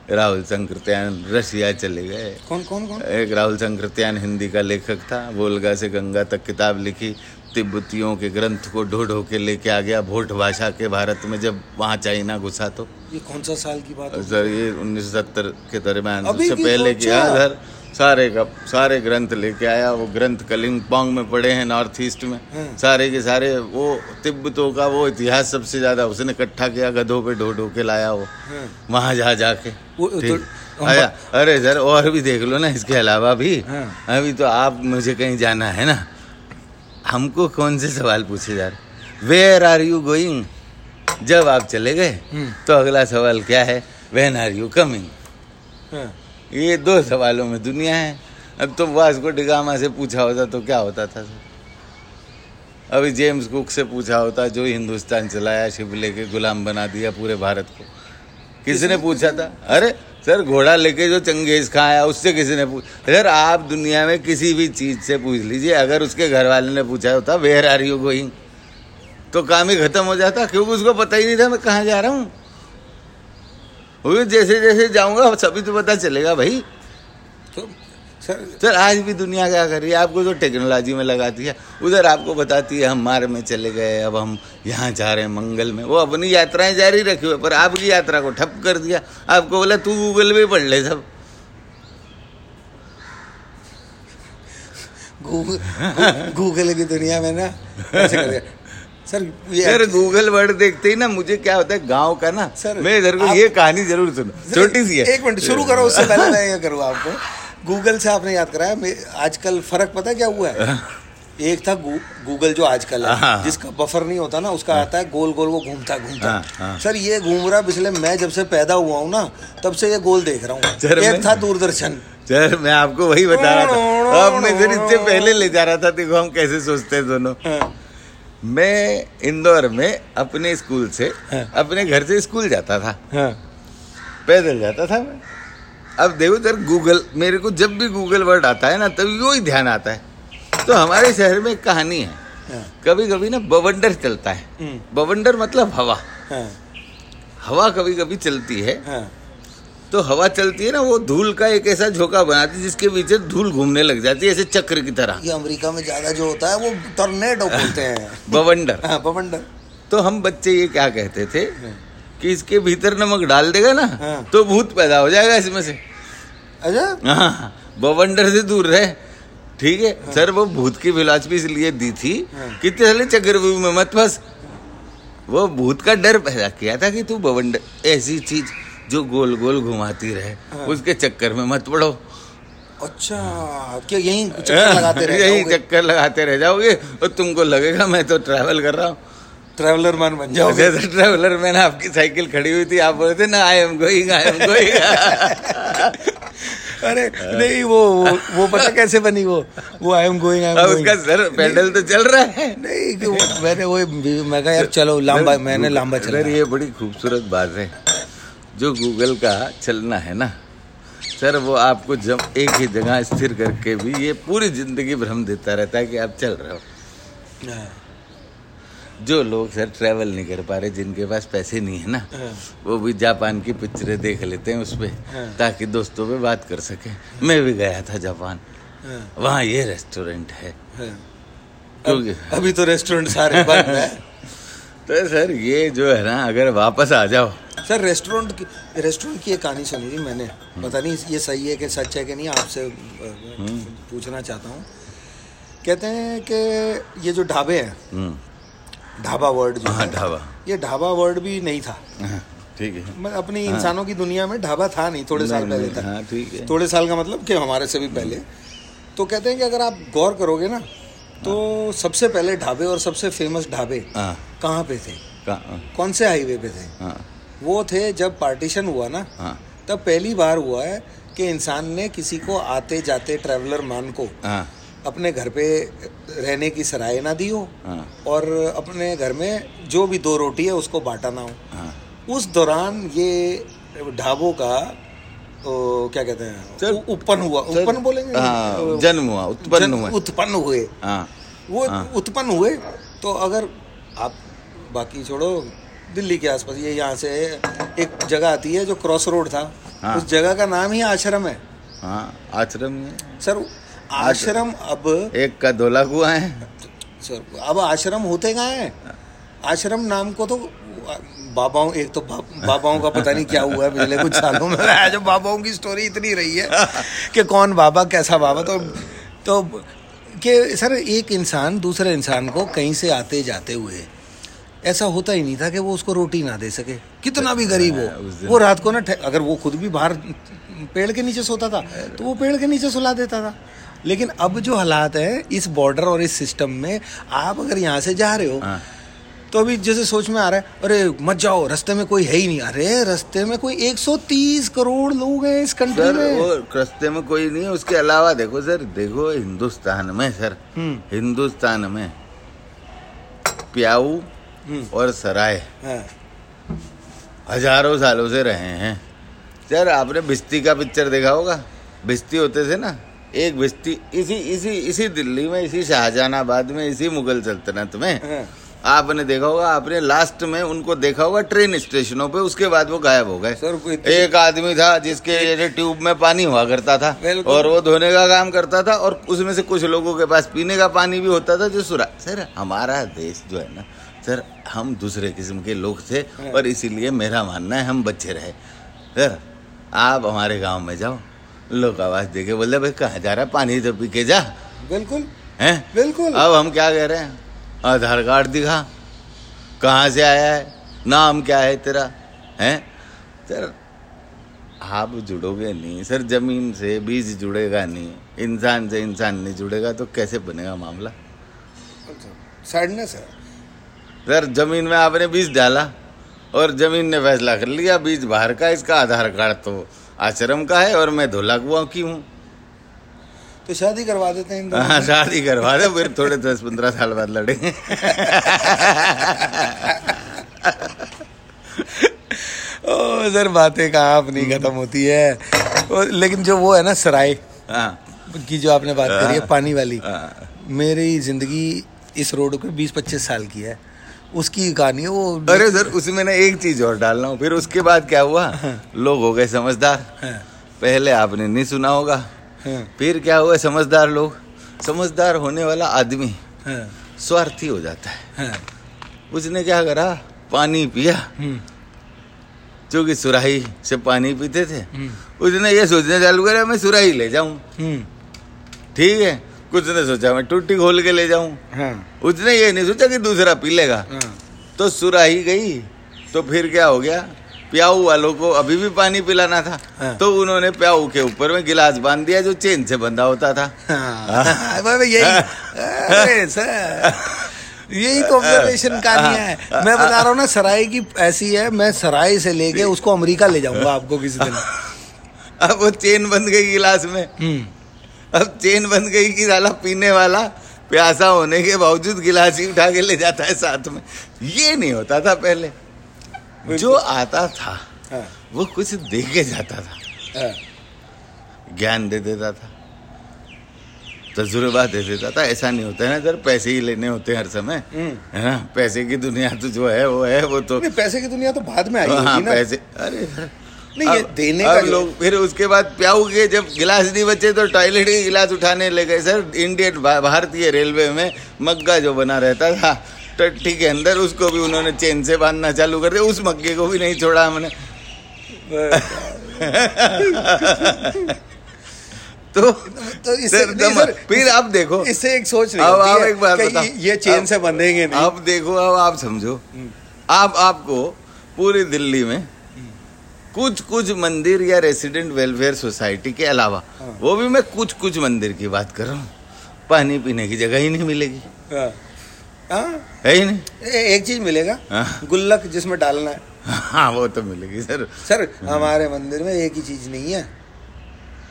राहुल संकृत्यान रशिया चले गए। कौन एक राहुल संकृत्यान हिंदी का लेखक था, वोल्गा से गंगा तक किताब लिखी, तिब्बतियों के ग्रंथ को ढो के लेके आ गया भोट भाषा के भारत में जब वहाँ चाइना घुसा। तो ये कौन सा साल की बात है सर? ये 1970 के दरम्यान, उससे पहले किया सर, सारे ग्रंथ लेके आया। वो ग्रंथ कलिम्पोंग में पड़े हैं, नॉर्थ ईस्ट में सारे के सारे। वो तिब्बतों का वो इतिहास सबसे ज्यादा उसने इकट्ठा किया, गधों पे ढो के लाया वो वहाँ जाके आया। अरे सर और भी देख लो ना, इसके अलावा भी अभी तो आप मुझे कहीं जाना है ना, हमको कौन से सवाल पूछे जा रहे, वेयर आर यू गोइंग। जब आप चले गए तो अगला सवाल क्या है, वेन आर यू कमिंग। ये दो सवालों में दुनिया है। अब तो वास्को डिगामा से पूछा होता तो क्या होता था सर, अभी जेम्स कुक से पूछा होता जो हिंदुस्तान चलाया, शिप लेके गुलाम बना दिया पूरे भारत को, किसने पूछा था? अरे सर घोड़ा लेके जो चंगेज खां आया उससे किसी ने पूछा? सर आप दुनिया में किसी भी चीज़ से पूछ लीजिए, अगर उसके घर वाले ने पूछा होता वेयर आर यू गोइंग तो काम ही खत्म हो जाता, क्योंकि उसको पता ही नहीं था मैं कहाँ जा रहा हूँ। जैसे जैसे जाऊँगा सभी तो पता चलेगा भाई। तो सर आज भी दुनिया क्या कर रही है, आपको जो टेक्नोलॉजी में लगाती है, उधर आपको बताती है हम मार में चले गए, अब हम यहाँ जा रहे हैं मंगल में। वो अपनी यात्राएं जारी रखी हुई पर आपकी यात्रा को ठप कर दिया, आपको बोला तू गूगल पे पढ़ ले सब। गूगल की दुनिया में ना सर गूगल वर्ड देखते ही ना मुझे क्या होता है गांव का ना सर, मैं इधर को ये कहानी जरूर सुनो, छोटी सी है, एक मिनट शुरू करो, उससे पहले मैं ये करूँ आपको। गूगल से आपने याद कराया, आजकल फर्क पता है क्या हुआ है? एक था गूगल जो आजकल है जिसका बफर नहीं होता ना, उसका आता है गोल गोल, वो घूमता। सर ये घूम रहा पिछले, मैं जब से पैदा हुआ हूँ ना तब से ये गोल देख रहा हूँ। एक था दूरदर्शन सर, मैं आपको वही बता रहा था, अब मैं फिर इससे पहले ले जा रहा था। देखो हम कैसे सोचते हैं दोनों। मैं इंदौर में अपने स्कूल से, अपने घर से स्कूल जाता था, पैदल जाता था मैं। अब देवधर गूगल, मेरे को जब भी गूगल वर्ड आता है ना तब यो ही ध्यान आता है। तो हमारे शहर में एक कहानी है, कभी कभी ना बवंडर चलता है। बवंडर मतलब हवा, हवा कभी कभी चलती है। तो हवा चलती है ना, वो धूल का एक ऐसा झोंका बनाती है जिसके पीछे धूल घूमने लग जाती है ऐसे चक्र की तरह। ये अमेरिका में ज्यादा जो होता है वो टॉर्नेडो बोलते हैं, बवंडर, बवंडर। तो हम बच्चे ये क्या कहते थे कि इसके भीतर नमक डाल देगा ना तो भूत पैदा हो जाएगा इसमें से। अच्छा, हाँ, बवंडर से दूर रहे, ठीक है। सर वो भूत की फिलॉसफी इसलिए दी थी कि तेरे चक्रव्यूह में मत फंस। वो भूत का डर पैदा किया था कि तू बवंडर, ऐसी चीज जो गोल गोल घुमाती रहे, उसके चक्कर में मत पड़ो। अच्छा, क्यों यही चक्कर लगाते रह जाओगे? यही चक्कर लगाते रह जाओगे और तुमको लगेगा मैं तो ट्रैवल कर रहा हूँ, ट्रैवलर मैन बन जाओगे। जैसे ट्रैवलर मैन आपकी साइकिल खड़ी हुई थी, आप बोल रहे थे ना I am going, I am going. अरे नहीं, वो पता कैसे बनी वो I am going, I am going, उसका सर पैडल तो चल रहा है नहीं कि मैंने वो मैं कहा यार चलो लंबा, मैंने लंबा चला। ये बड़ी खूबसूरत बात है जो गूगल का चलना है ना सर, वो आपको जब एक ही जगह स्थिर करके भी ये पूरी जिंदगी भ्रम देता रहता है कि आप चल रहे हो। जो लोग सर ट्रैवल नहीं कर पा रहे, जिनके पास पैसे नहीं है ना, वो भी जापान की पिक्चरें देख लेते हैं उस पर, ताकि दोस्तों पे बात कर सके। मैं भी गया था जापान, वहाँ ये रेस्टोरेंट है, क्योंकि अभी तो रेस्टोरेंट सारे बंद है। तो सर ये जो है ना, अगर वापस आ जाओ सर। रेस्टोरेंट की एक कहानी सुनी थी मैंने, पता नहीं ये सही है कि सच है कि नहीं, आपसे पूछना चाहता हूँ। कहते हैं कि ये जो ढाबे हैं, ढाबा वर्ड जो है, ढाबा, ये ढाबा वर्ड भी नहीं था, ठीक है, अपनी इंसानों की दुनिया में ढाबा था नहीं, थोड़े साल पहले था, ठीक है, थोड़े साल का मतलब कि हमारे से भी पहले। तो कहते हैं कि अगर आप गौर करोगे ना तो सबसे पहले ढाबे और सबसे फेमस ढाबे कहाँ पे थे, कौन से हाईवे पे थे? वो थे जब पार्टीशन हुआ ना, तब पहली बार हुआ है कि इंसान ने किसी को आते जाते ट्रैवलर मान को अपने घर पे रहने की सराय ना दी हो और अपने घर में जो भी दो रोटी है उसको बांटा ना हो। उस दौरान ये ढाबों का तो क्या कहते हैं, उत्पन्न हुआ, उत्पन्न बोलेंगे, जन्म हुआ, उत्पन्न हुए, वो उत्पन्न हुए। तो अगर आप बाकी छोड़ो, दिल्ली के आसपास ये यहाँ से एक जगह आती है जो क्रॉस रोड था, उस जगह का नाम ही आश्रम है। आश्रम है सर, आश्रम अब एक का दोला हुआ है सर। अब आश्रम होते कहाँ हैं? आश्रम नाम को तो बाबाओं, एक तो बाबाओं का पता नहीं क्या हुआ है पिछले कुछ सालों में, जो बाबाओं की स्टोरी इतनी रही है कि कौन बाबा, कैसा बाबा। तो कि सर एक इंसान दूसरे इंसान को कहीं से आते जाते हुए ऐसा होता ही नहीं था कि वो उसको रोटी ना दे सके, कितना भी गरीब हो। वो रात को ना, अगर वो खुद भी बाहर पेड़ के नीचे सोता था तो वो पेड़ के नीचे सुला देता था। लेकिन अब जो हालात है इस बॉर्डर और इस सिस्टम में, आप अगर यहाँ से जा रहे हो तो अभी जैसे सोच में आ रहा है अरे मत जाओ, रास्ते में कोई है ही नहीं। अरे रास्ते में कोई 130 करोड़ लोग हैं इस कंट्री में, वो रास्ते में कोई नहीं है। उसके अलावा देखो सर, देखो हिंदुस्तान में सर, हिंदुस्तान में प्याऊ और सराय हजारों सालों से रहे हैं सर। आपने भिस्ती का पिक्चर देखा होगा, भिस्ती होते थे ना, एक भिस्ती इसी इसी इसी दिल्ली में, इसी शाहजहानाबाद में, इसी मुगल सल्तनत में आपने देखा होगा। आपने लास्ट में उनको देखा होगा ट्रेन स्टेशनों पे, उसके बाद वो गायब हो गए सर। एक आदमी था जिसके ट्यूब में पानी हुआ करता था और वो धोने का काम करता था, और उसमें से कुछ लोगों के पास पीने का पानी भी होता था जो सुरा। सर हमारा देश जो है ना सर, हम दूसरे किस्म के लोग थे और इसीलिए मेरा मानना है हम बच्चे रहे सर। आप हमारे गांव में जाओ, लोग आवाज़ दे के बोले भाई कहाँ जा रहा है, पानी तो पी के जा। बिल्कुल है, बिल्कुल। अब हम क्या कह रहे हैं, आधार कार्ड दिखा, कहाँ से आया है, नाम क्या है तेरा, हैं सर। आप जुड़ोगे नहीं सर, ज़मीन से बीज जुड़ेगा नहीं, इंसान से इंसान नहीं जुड़ेगा तो कैसे बनेगा मामला? सैडनेस है सर। ज़मीन में आपने बीज डाला और ज़मीन ने फैसला कर लिया बीज बाहर का, इसका आधार कार्ड तो आश्रम का है और मैं धोला कुआ की हूँ, तो शादी करवा देते हैं। हाँ, शादी करवा दे, फिर थोड़े 10-15 साल बाद लड़ेंगे। ओ सर बातें कहाँ अपनी खत्म होती है। लेकिन जो वो है ना सराय की जो आपने बात करी है पानी वाली, मेरी जिंदगी इस रोड पे 20-25 साल की है, उसकी कहानी है वो। अरे सर उसमें ना एक चीज और डालना हूँ, फिर उसके बाद क्या हुआ, लोग हो गए समझदार। पहले आपने नहीं सुना होगा, फिर क्या हुआ, समझदार लोग, समझदार होने वाला आदमी स्वार्थी हो जाता है। उसने क्या करा, पानी पिया, क्योंकि सुराही से पानी पीते थे, उसने ये सोचने चालू करा मैं सुराही ले जाऊं, ठीक है। कुछ ने सोचा मैं टूटी खोल के ले जाऊं, उसने ये नहीं सोचा कि दूसरा पी लेगा। तो सुराही गई, तो फिर क्या हो गया, प्याऊ वालों को अभी भी पानी पिलाना था, तो उन्होंने प्याऊ के ऊपर में गिलास बांध दिया जो चेन से बंधा होता था। यही कॉम्प्लिकेशन कहानी है। मैं बता रहा हूँ ना, सराय की ऐसी है, मैं सराय से लेके उसको अमेरिका ले जाऊंगा आपको किसी दिन। अब वो चेन बंध गई गिलास में, अब चेन बंध गई कि साला पीने वाला प्यासा होने के बावजूद गिलास ही उठा के ले जाता है साथ में। ये नहीं होता था पहले, जो आता था वो कुछ दे के जाता था, ज्ञान दे देता था, तजुर्बा दे देता था। ऐसा नहीं होता है ना सर, पैसे ही लेने होते हैं हर समय, है ना। पैसे की दुनिया तो जो है वो है, वो तो पैसे की दुनिया तो बाद में आई है ना। पैसे अरे नहीं, ये देने का लोग। फिर उसके बाद प्याऊ के जब गिलास नहीं बचे तो टॉयलेट के गिलास उठाने ले गए सर। इंडियन भारतीय रेलवे में मग्गा जो बना रहता था टट्टी के अंदर, उसको भी उन्होंने चेन से बांधना चालू कर दिया, उस मग्गे को भी नहीं छोड़ा हमने। तो इससे सर, फिर आप देखो इससे एक सोच रही होती है, एक बात बताओ, ये चेन से बंधेंगे नहीं। आप देखो, अब आप समझो, आप आपको पूरी दिल्ली में कुछ कुछ मंदिर या रेसिडेंट वेलफेयर सोसाइटी के अलावा, वो भी मैं कुछ कुछ मंदिर की बात कर रहा हूँ, पानी पीने की जगह ही नहीं मिलेगी। है ही नहीं। एक चीज मिलेगा, गुल्लक जिसमें डालना है। हाँ वो तो मिलेगी सर। सर हमारे मंदिर में एक ही चीज नहीं है,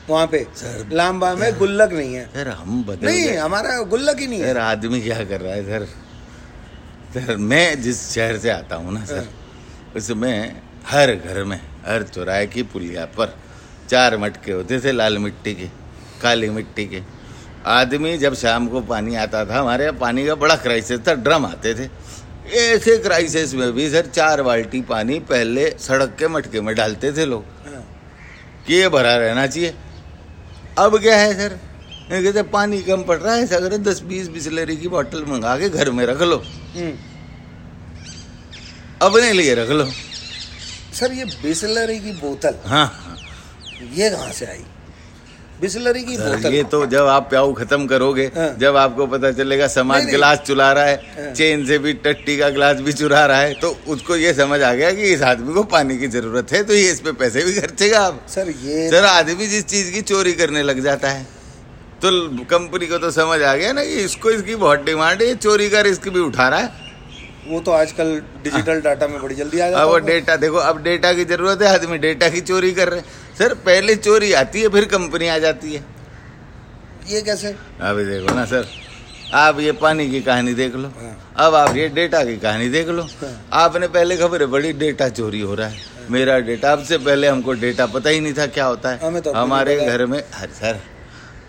वहाँ पे लांबा में गुल्लक नहीं है सर। हम बदल नहीं, हमारा गुल्लक ही नहीं है सर। आदमी क्या कर रहा है सर। सर मैं जिस शहर से आता हूँ ना सर, उसमें हर घर में, हर चौराहे की पुलिया पर 4 मटके होते थे, लाल मिट्टी के, काली मिट्टी के। आदमी जब शाम को पानी आता था, हमारे यहाँ पानी का बड़ा क्राइसिस था, ड्रम आते थे। ऐसे क्राइसिस में भी सर 4 बाल्टी पानी पहले सड़क के मटके में डालते थे लोग कि ये भरा रहना चाहिए। अब क्या है सर, कहते पानी कम पड़ रहा है, अगर 10-20 बिसलेरी की बोतल मंगा के घर में रख लो, अपने लिए रख लो। सर ये बिसलेरी की बोतल, हाँ ये कहाँ से आई बिसलेरी की बोतल? ये तो जब आप प्याऊ खत्म करोगे, जब आपको पता चलेगा समाज गिलास चुरा रहा है, चेन से भी टट्टी का गिलास भी चुरा रहा है, तो उसको ये समझ आ गया कि इस आदमी को पानी की जरूरत है, तो ये इस पे पैसे भी खर्चेगा आप। सर ये सर आदमी जिस चीज की चोरी करने लग जाता है, तो कंपनी को तो समझ आ गया ना कि इसको इसकी बहुत डिमांड है, चोरी का रिस्क भी उठा रहा है। वो तो आजकल डिजिटल डाटा में बड़ी जल्दी आ जाता है। वो डेटा देखो, अब डेटा की जरूरत है, आदमी डेटा की चोरी कर रहे हैं सर। पहले चोरी आती है, फिर कंपनी आ जाती है। ये कैसे? अभी देखो ना सर, आप ये पानी की कहानी देख लो, अब आप ये डेटा की कहानी देख लो। आपने पहले खबर है बड़ी डेटा चोरी हो रहा है, मेरा डेटा। आपसे पहले हमको डेटा पता ही नहीं था क्या होता है। तो हमारे घर में सर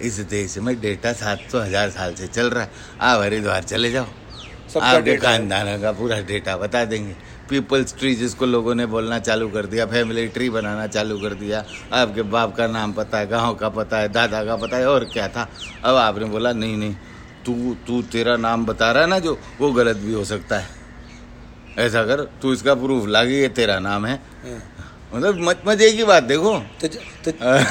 इस देश में डेटा 700,000 साल से चल रहा है। आप हरिद्वार चले जाओ, आपके खानदान का पूरा डेटा बता देंगे। पीपल्स ट्री जिसको लोगों ने बोलना चालू कर दिया, फैमिली ट्री बनाना चालू कर दिया। आपके बाप का नाम पता है, गांव का पता है, दादा का पता है, और क्या था। अब आपने बोला नहीं नहीं, तू तेरा नाम बता रहा है ना जो, वो गलत भी हो सकता है। ऐसा कर, तू इसका प्रूफ लागे ये तेरा नाम है। मतलब मजे की बात देखो। तो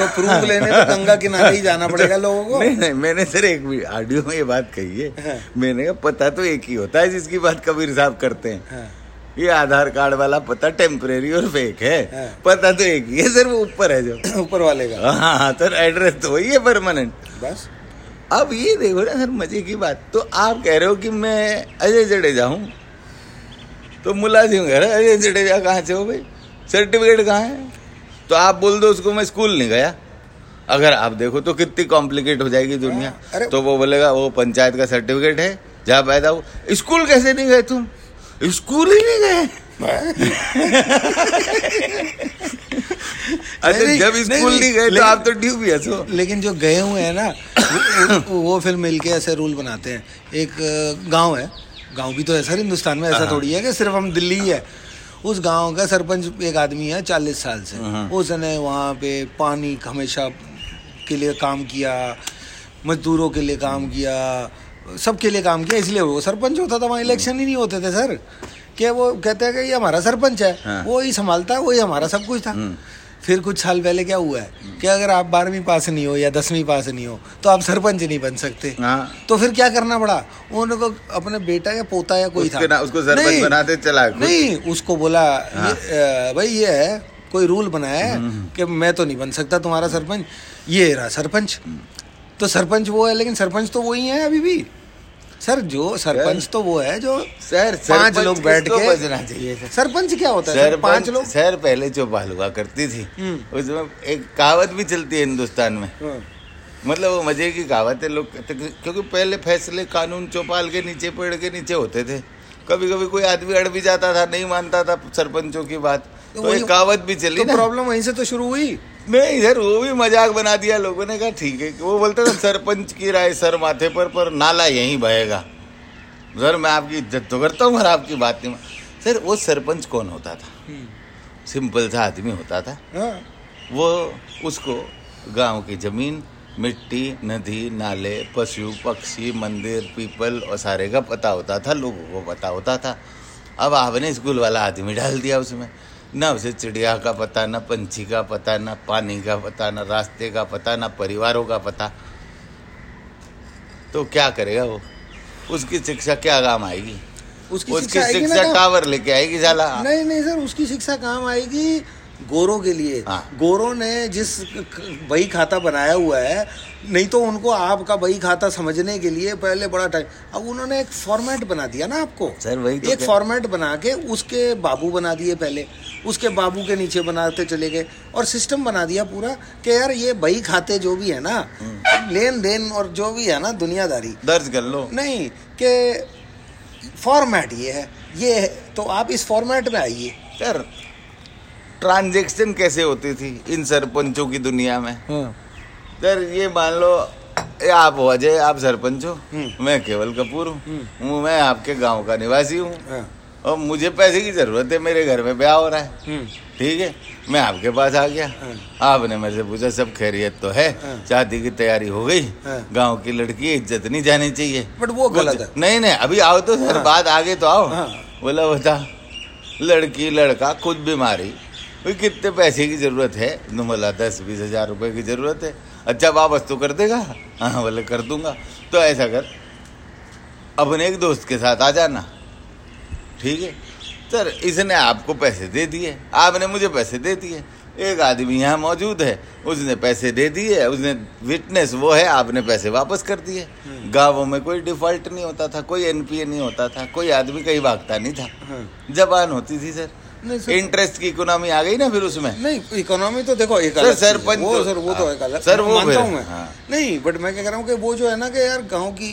प्रूफ लेने तो गंगा किनारे ही जाना पड़ेगा लोगों को। नहीं नहीं, मैंने सर एक ऑडियो में ये बात कही है, मैंने कहा पता तो एक ही होता है जिसकी बात कबीर साहब करते हैं। ये आधार कार्ड वाला पता टेम्परेरी और फेक है, पता तो एक ही है सर, वो ऊपर है जो ऊपर वाले का। हाँ सर, एड्रेस तो वही है परमानेंट बस। अब ये देखो ना सर मजे की बात, तो आप कह रहे हो कि मैं अजय जडेजा हूँ, तो मुलाजिम कह रहे अजय जडेजा कहाँ से हो भाई, सर्टिफिकेट कहाँ है? तो आप बोल दो उसको मैं स्कूल नहीं गया। अगर आप देखो तो कितनी कॉम्प्लिकेट हो जाएगी दुनिया। तो वो बोलेगा वो पंचायत का सर्टिफिकेट है जहाँ पैदा हो। स्कूल कैसे नहीं गए तुम? स्कूल ही नहीं गए। अरे जब स्कूल नहीं गए तो आप तो ड्यूब ही हंसो। लेकिन जो गए हुए हैं ना वो फिर मिलके ऐसे रूल बनाते हैं। एक गांव है, गांव भी तो ऐसा हिंदुस्तान में ऐसा थोड़ी है कि सिर्फ हम दिल्ली ही है। उस गांव का सरपंच एक आदमी है 40 साल से, उसने वहाँ पे पानी हमेशा के लिए काम किया, मजदूरों के लिए काम किया, सबके लिए काम किया, इसलिए वो सरपंच होता था। वहाँ इलेक्शन ही नहीं होते थे सर, कि वो कहते हैं कि ये हमारा सरपंच है, वो ही संभालता है, वही हमारा सब कुछ था। फिर कुछ साल पहले क्या हुआ है कि अगर आप 12वीं पास नहीं हो या 10वीं पास नहीं हो तो आप सरपंच नहीं बन सकते। तो फिर क्या करना पड़ा, उनको अपने बेटा या पोता या कोई था उसको सरपंच बनाते चला, नहीं उसको बोला भाई ये है कोई रूल बनाया है कि मैं तो नहीं बन सकता तुम्हारा सरपंच, ये रहा सरपंच। तो सरपंच वो है, लेकिन सरपंच तो वही है अभी भी सर। जो सरपंच तो वो है जो सर 5 लोग बैठ के बजना चाहिए। सरपंच क्या होता है? 5 लोग सर। पहले जो बाल हुआ करती थी उसमें एक कहावत भी चलती है हिंदुस्तान में, मतलब वो मजे की कहावत है लोग, क्योंकि पहले फैसले कानून चौपाल के नीचे, पेड़ के नीचे होते थे। कभी कभी कोई आदमी अड़ भी जाता था, नहीं मानता था सरपंचों की बात, तो एक कहावत भी चली। तो प्रॉब्लम वहीं से तो शुरू हुई। नहीं इधर वो भी मजाक बना दिया लोगों ने, कहा ठीक है। वो बोलता था सरपंच की राय सर माथे पर नाला यहीं बहेगा। सर मैं आपकी इज्जत तो करता हूँ और आपकी बात नहीं। सर वो सरपंच कौन होता था? सिंपल सा आदमी होता था वो। उसको गांव की जमीन, मिट्टी, नदी, नाले, पशु पक्षी, मंदिर, पीपल और सारे का पता होता था, लोगों को पता होता था। अब आपने स्कूल वाला आदमी डाल दिया उसमें, ना उसे चिड़िया का पता, ना पंछी का पता, ना पानी का पता, ना रास्ते का पता, ना परिवारों का पता। तो क्या करेगा वो? उसकी शिक्षा क्या काम आएगी? उसकी शिक्षा टावर लेके आएगी साला। नहीं नहीं सर, उसकी शिक्षा काम आएगी गोरों के लिए। गोरों ने जिस बही खाता बनाया हुआ है, नहीं तो उनको आपका बही खाता समझने के लिए पहले बड़ा टाइम। अब उन्होंने एक फॉर्मेट बना दिया ना आपको सर, वही तो एक फॉर्मेट बना के उसके बाबू बना दिए, पहले उसके बाबू के नीचे बनाते चले गए और सिस्टम बना दिया पूरा कि यार ये बही खाते जो भी है ना, लेन देन और जो भी है ना दुनियादारी दर्ज कर लो, नहीं कि फॉर्मेट ये है, ये है, तो आप इस फॉर्मेट में आइए सर। ट्रांजेक्शन कैसे होती थी इन सरपंचों की दुनिया में सर? ये मान लो आप हो अजय, आप सरपंच हो, मैं केवल कपूर हूँ, मैं आपके गांव का निवासी हूँ और मुझे पैसे की जरूरत है, मेरे घर में ब्याह हो रहा है, ठीक है, मैं आपके पास आ गया, आपने मेरे से पूछा सब खैरियत तो है, शादी की तैयारी हो गई, गांव की लड़की इज्जत नहीं जानी चाहिए, बट वो गलत है। नहीं नहीं अभी आओ तो सर, बात आगे तो आओ। बोला बता लड़की लड़का खुद बीमारी, कितने पैसे की जरूरत है? बोला 10-20 हज़ार रुपये की जरूरत है। अच्छा वापस तो कर देगा? हाँ बोले कर दूंगा। तो ऐसा कर, अपने एक दोस्त के साथ आ जाना, ठीक है सर। इसने आपको पैसे दे दिए, आपने मुझे पैसे दे दिए, एक आदमी यहाँ मौजूद है, उसने पैसे दे दिए, उसने विटनेस वो है, आपने पैसे वापस कर दिए। गाँवों में कोई डिफॉल्ट नहीं होता था, कोई NPA नहीं होता था, कोई आदमी कहीं भागता नहीं था, जबान होती थी सर। इंटरेस्ट की इकोनॉमी आ गई ना फिर उसमें। नहीं इकोनॉमी तो देखो एक अलग सर, वो मानता हूं मैं। नहीं बट मैं क्या कह रहा हूँ कि वो जो है ना कि यार गांव की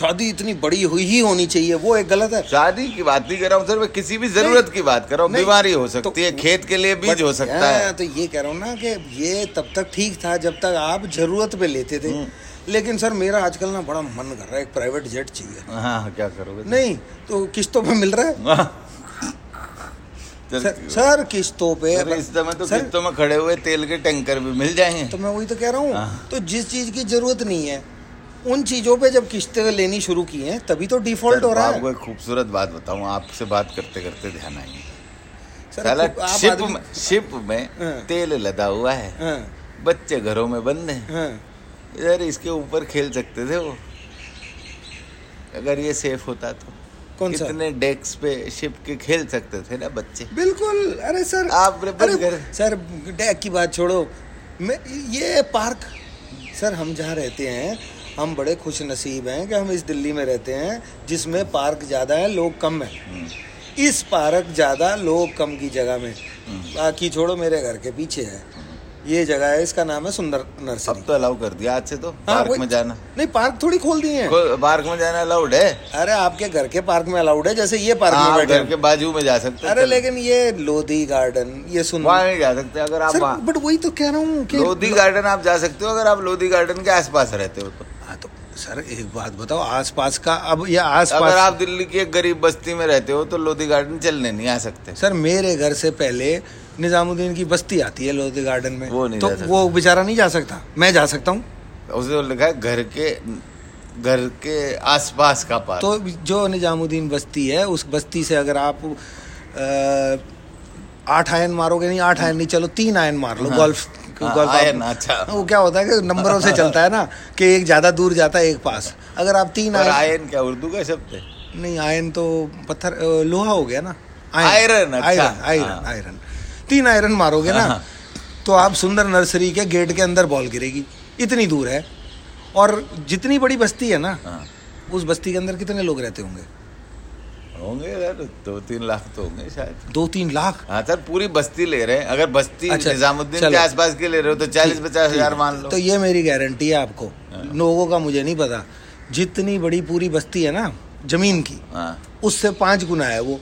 शादी इतनी बड़ी हुई ही होनी चाहिए, वो एक गलत है। शादी की बात नहीं कर रहा हूँ सर मैं, किसी भी जरूरत की बात कर रहा हूँ। बीमारी हो सकती है, खेत के लिए बीज हो सकता है। तो ये कह रहा हूँ ना कि ये तब तक ठीक था जब तक आप जरूरत पे लेते थे। लेकिन सर मेरा आजकल ना बड़ा मन कर रहा है एक प्राइवेट जेट चाहिए। हाँ क्या करोगे? नहीं तो किस्तों पे मिल रहा है सर, किस्तों पे किस्तों में खड़े हुए तेल के टैंकर भी मिल जाएंगे। तो मैं वही तो कह रहा हूँ, तो जिस चीज की जरूरत नहीं है उन चीजों पे जब किस्तें लेनी शुरू की हैं तभी तो डिफॉल्ट हो रहा है। आपको एक खूबसूरत बात बताऊँ, आपसे बात करते करते ध्यान आएंगे सर, शिप में तेल लदा हुआ है, बच्चे घरों में बंद है यार, इसके ऊपर खेल सकते थे वो अगर ये सेफ होता तो। कितने डेक्स पे शिप के खेल सकते थे ना बच्चे। बिल्कुल। अरे सर आप सर डेक की बात छोड़ो, मैं ये पार्क सर, हम जहाँ रहते हैं हम बड़े खुश नसीब हैं कि हम इस दिल्ली में रहते हैं जिसमें पार्क ज़्यादा है लोग कम हैं। इस पार्क ज़्यादा लोग कम की जगह में, बाकी छोड़ो मेरे घर के पीछे है ये जगह है, इसका नाम है सुंदर नर्सरी। अब तो अलाउ कर दिया आज से तो पार्क में जाना। नहीं, पार्क थोड़ी खोल दिए हैं, पार्क में जाना अलाउड है। अरे आपके घर के पार्क में अलाउड है, जैसे ये पार्क में बैठे घर के बाजू में जा सकते हैं। अरे लेकिन ये लोधी गार्डन ये सुंदर नहीं जा सकते अगर आप, बट वही तो कह रहा हूँ कि लोधी गार्डन आप जा सकते हो अगर आप लोधी गार्डन के आस पास रहते हो तो। हाँ तो सर एक बात बताओ, आसपास का अब ये आसपास अगर आप दिल्ली की एक गरीब बस्ती में रहते हो तो लोधी गार्डन चलने नहीं आ सकते। सर मेरे घर से पहले निजामुद्दीन की बस्ती आती है लोधी गार्डन में, वो नहीं तो वो बेचारा नहीं जा सकता, मैं जा सकता हूँ। उसने लिखा है घर के आसपास का पार्क, तो जो निजामुद्दीन बस्ती है उस बस्ती से अगर आप 8 आयन मारोगे, नहीं 8 आयन नहीं, चलो 3 आयन मार लो। गोल्फ अच्छा वो क्या होता है कि नंबरों से चलता है ना, कि एक ज्यादा दूर जाता है एक पास। अगर आप 3 आयन क्या उर्दू का शब्द है? नहीं, आयन तो पत्थर लोहा हो गया ना, आयरन 3 आयरन मारोगे ना तो आप सुंदर नर्सरी के गेट के अंदर बॉल गिरेगी। इतनी दूर है, और जितनी बड़ी बस्ती है ना उस बस्ती के अंदर कितने लोग रहते होंगे? होंगे यार 2-3 लाख तो होंगे शायद। 2-3 लाख? हाँ सर, पूरी बस्ती ले रहे हैं। अगर बस्ती निजामुद्दीन के आसपास के ले रहे हो तो 40-50 हज़ार मान लो। तो ये मेरी गारंटी है आपको, लोगों का मुझे नहीं पता, जितनी बड़ी पूरी बस्ती है ना जमीन की, उससे 5 गुना है वो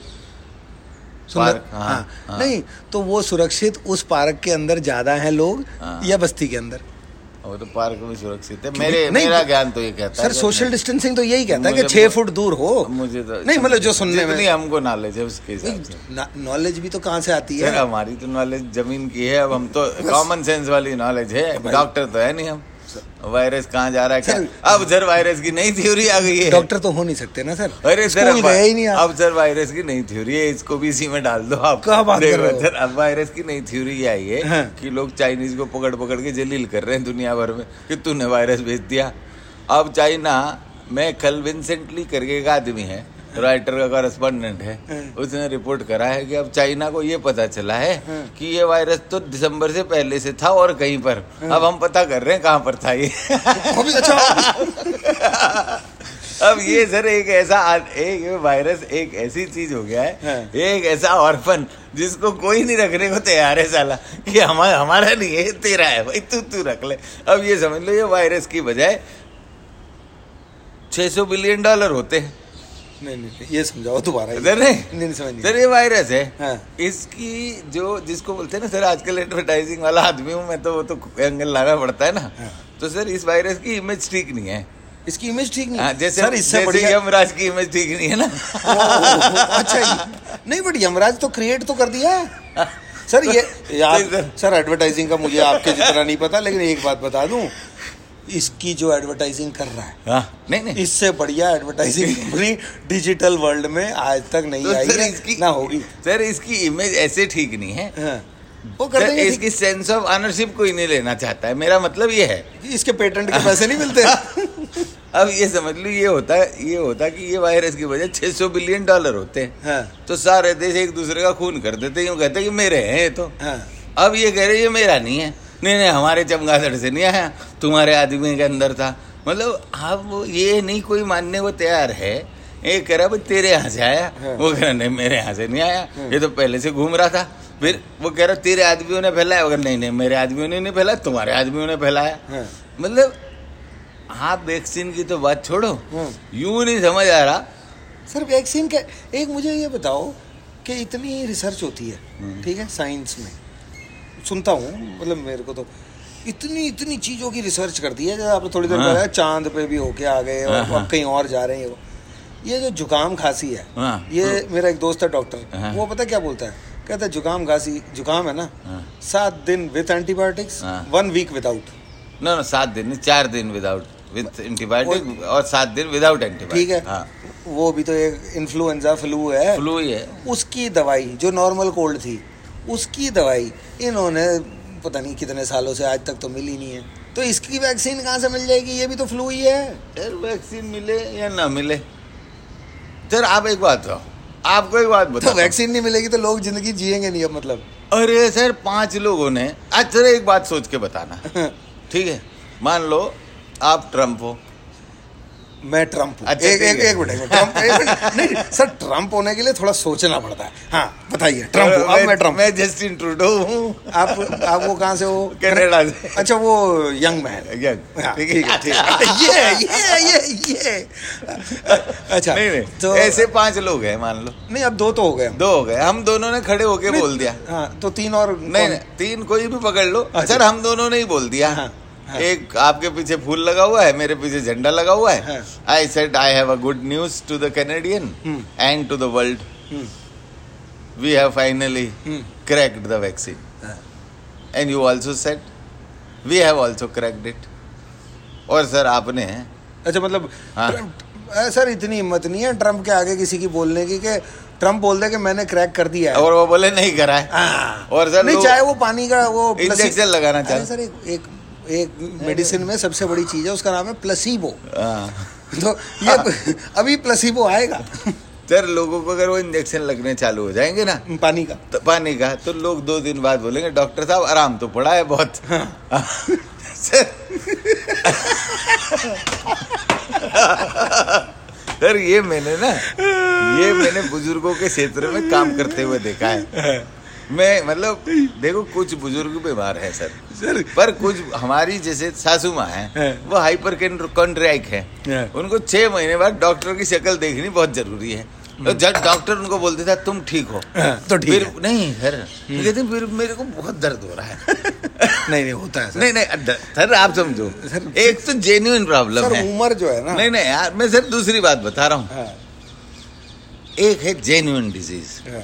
सुंदर। हाँ नहीं तो वो सुरक्षित उस पार्क के अंदर ज्यादा है लोग या बस्ती के अंदर? वो तो पार्क में सुरक्षित है। मेरा ज्ञान तो ये कहता है सर, सोशल डिस्टेंसिंग तो यही कहता है कि 6 फुट दूर हो। मुझे तो नहीं, मतलब जो सुनने में हमको नॉलेज है उसके हिसाब से। नॉलेज भी तो कहाँ से आती है? हमारी तो नॉलेज जमीन की है। अब हम तो कॉमन सेंस वाली नॉलेज है, डॉक्टर तो है नहीं हम। वायरस कहाँ जा रहा है क्या? अब सर वायरस की नई थ्योरी आ गई है। डॉक्टर तो हो नहीं सकते ना सर। अरे सर अब सर वायरस की नई थ्योरी है, इसको भी इसी में डाल दो आप। क्या बात कर रहे हो सर? अब वायरस की नई थ्योरी आई है कि लोग चाइनीज को पकड़ पकड़ के जलील कर रहे हैं दुनिया भर में कि तूने वायरस भेज दिया। अब चाइना में कल विंसेंटली करके एक आदमी है, राइटर का कॉरेस्पॉन्डेंट है, उसने रिपोर्ट करा है कि अब चाइना को ये पता चला है कि ये वायरस तो दिसंबर से पहले से था और कहीं पर, अब हम पता कर रहे हैं कहाँ पर था ये। अच्छा अब ये सर एक ऐसा एक वायरस एक ऐसी चीज हो गया है, एक ऐसा ऑर्फन जिसको कोई नहीं रखने को तैयार है साला, कि हमारा नहीं है, तेरा है भाई, तू रख ले। अब ये समझ लो ये वायरस की बजाय $600 बिलियन होते हैं। नहीं ये समझाओ दोबारा। नहीं समझ सर, ये वायरस है। हाँ। इसकी जो जिसको बोलते हैं ना सर, आजकल एडवर्टाइजिंग वाला आदमी हूँ मैं, तो वो तो एंगल लाना पड़ता है ना। हाँ। तो सर इस वायरस की इमेज ठीक नहीं है, इसकी इमेज ठीक नहीं है। जैसे यमराज की इमेज ठीक नहीं है ना। अच्छा नहीं, बट यमराज तो क्रिएट तो कर दिया है सर। ये सर एडवर्टाइजिंग का मुझे आपके जितना नहीं पता, लेकिन एक बात बता दूं, इसकी जो एडवर्टाइजिंग कर रहा है नहीं इससे बढ़िया एडवर्टाइजिंग पूरी डिजिटल वर्ल्ड में आज तक नहीं तो आई है, इसकी ना होगी सर। इसकी इमेज ऐसे ठीक नहीं है। हाँ। वो कर देंगे। इसकी सेंस ऑफ ऑनरशिप कोई नहीं लेना चाहता है, मेरा मतलब ये है कि इसके पेटेंट के पैसे नहीं मिलते। अब ये समझ लो ये होता कि ये वायरस की वजह $600 बिलियन होते हैं। हाँ। तो सारे देश एक दूसरे का खून कर देते, यूँ कहते कि मेरे हैं ये तो। अब ये कह रहे ये मेरा नहीं है, नहीं हमारे चमगादड़ से नहीं आया, तुम्हारे आदमी के अंदर था। मतलब आप ये नहीं कोई मानने को तैयार है। एक कह रहा भाई तेरे यहाँ से आया। हाँ। वो कह रहा नहीं मेरे यहाँ से नहीं आया, ये तो पहले से घूम रहा था। फिर वो कह रहा तेरे आदमियों ने फैलाया, वो कह रहा नहीं मेरे आदमियों ने नहीं फैलाया, तुम्हारे आदमियों ने फैलाया। हाँ। मतलब आप वैक्सीन की तो बात छोड़ो, यूं नहीं समझ आ रहा सर वैक्सीन का। एक मुझे ये बताओ कि इतनी रिसर्च होती है, ठीक है, साइंस में सुनता हूँ, मतलब मेरे को तो इतनी चीजों की रिसर्च कर दी है। जैसे आपने थोड़ी देर पहले चांद पे भी होके आ गए और अब कहीं और जा रहे हैं। ये जो जुकाम खांसी है, ये मेरा एक दोस्त है डॉक्टर, वो पता क्या बोलता है, कहता है जुकाम खांसी जुकाम है ना 7 दिन विद एंटीबायोटिक्स, 1 वीक विदाउट। ना 7 दिन 4 दिन विदाउट विद एंटीबायोटिक और 7 दिन विदाउट एंटीबायोटिक, ठीक है। वो भी तो एक इन्फ्लुएंजा फ्लू है उसकी दवाई जो नॉर्मल कोल्ड थी उसकी दवाई इन्होंने पता नहीं कितने सालों से आज तक तो मिली नहीं है, तो इसकी वैक्सीन कहाँ से मिल जाएगी? ये भी तो फ्लू ही है। वैक्सीन मिले या ना मिले सर, आप एक बात बताओ, आपको एक बात बताओ, तो वैक्सीन नहीं मिलेगी तो लोग जिंदगी जिएंगे नहीं अब, मतलब। अरे सर 5 लोगों ने, अच्छा सर एक बात सोच के बताना, ठीक है, मान लो आप ट्रम्प हो, मैं ट्रम्प हूँ। सर ट्रम्प होने के लिए थोड़ा सोचना पड़ता है। हाँ बताइए, ट्रम्प अब मैं ट्रम्प, मैं जस्टिन ट्रूडो हूँ। आप वो कहाँ से हो? कनाडा से। अच्छा वो यंग मैन, ये अच्छा तो ऐसे पांच लोग हैं मान लो। नहीं अब दो हो गए हम दोनों ने खड़े होके बोल दिया। हाँ तो तीन और नहीं, तीन कोई भी पकड़ लो। सर हम दोनों ने ही बोल दिया। हाँ। एक आपके पीछे फूल लगा हुआ है, मेरे पीछे झंडा लगा हुआ है। I said I have a good news to the Canadian and to the world, we have finally cracked the vaccine and you also said we have also cracked it. और सर आपने अच्छा मतलब हाँ। सर इतनी हिम्मत नहीं है Trump के आगे किसी की बोलने की के ट्रम्प बोल दे कि मैंने क्रैक कर दिया है और वो बोले नहीं करा है। और सर नहीं चाहे वो पानी का वो इंजेक्शन लगाना चाहे। सर एक मेडिसिन में सबसे बड़ी चीज है, उसका नाम है प्लेसिबो। तो ये अभी प्लेसिबो आएगा। सर लोगों को अगर वो इंजेक्शन लगने चालू हो जाएंगे ना पानी का तो लोग 2 दिन बाद बोलेंगे डॉक्टर साहब आराम तो पड़ा है बहुत। सर ये मैंने बुजुर्गों के क्षेत्र में काम करते हुए देखा है। मैं मतलब देखो कुछ बुजुर्ग बीमार है सर पर कुछ हमारी जैसे सासू माँ है वो हाइपर कॉन्ड्रियाक है, उनको 6 महीने बाद डॉक्टर की शक्ल देखनी बहुत जरूरी है। तो जब डॉक्टर उनको बोलते था तुम ठीक हो तो ठीक है। नहीं सर कहते फिर मेरे को बहुत दर्द हो रहा है। नहीं होता है सर। नहीं सर आप समझो सर, एक तो जेन्युइन प्रॉब्लम है उम्र जो है ना। नहीं यार मैं सर दूसरी बात बता रहा हूँ, एक है जेन्युइन डिजीज।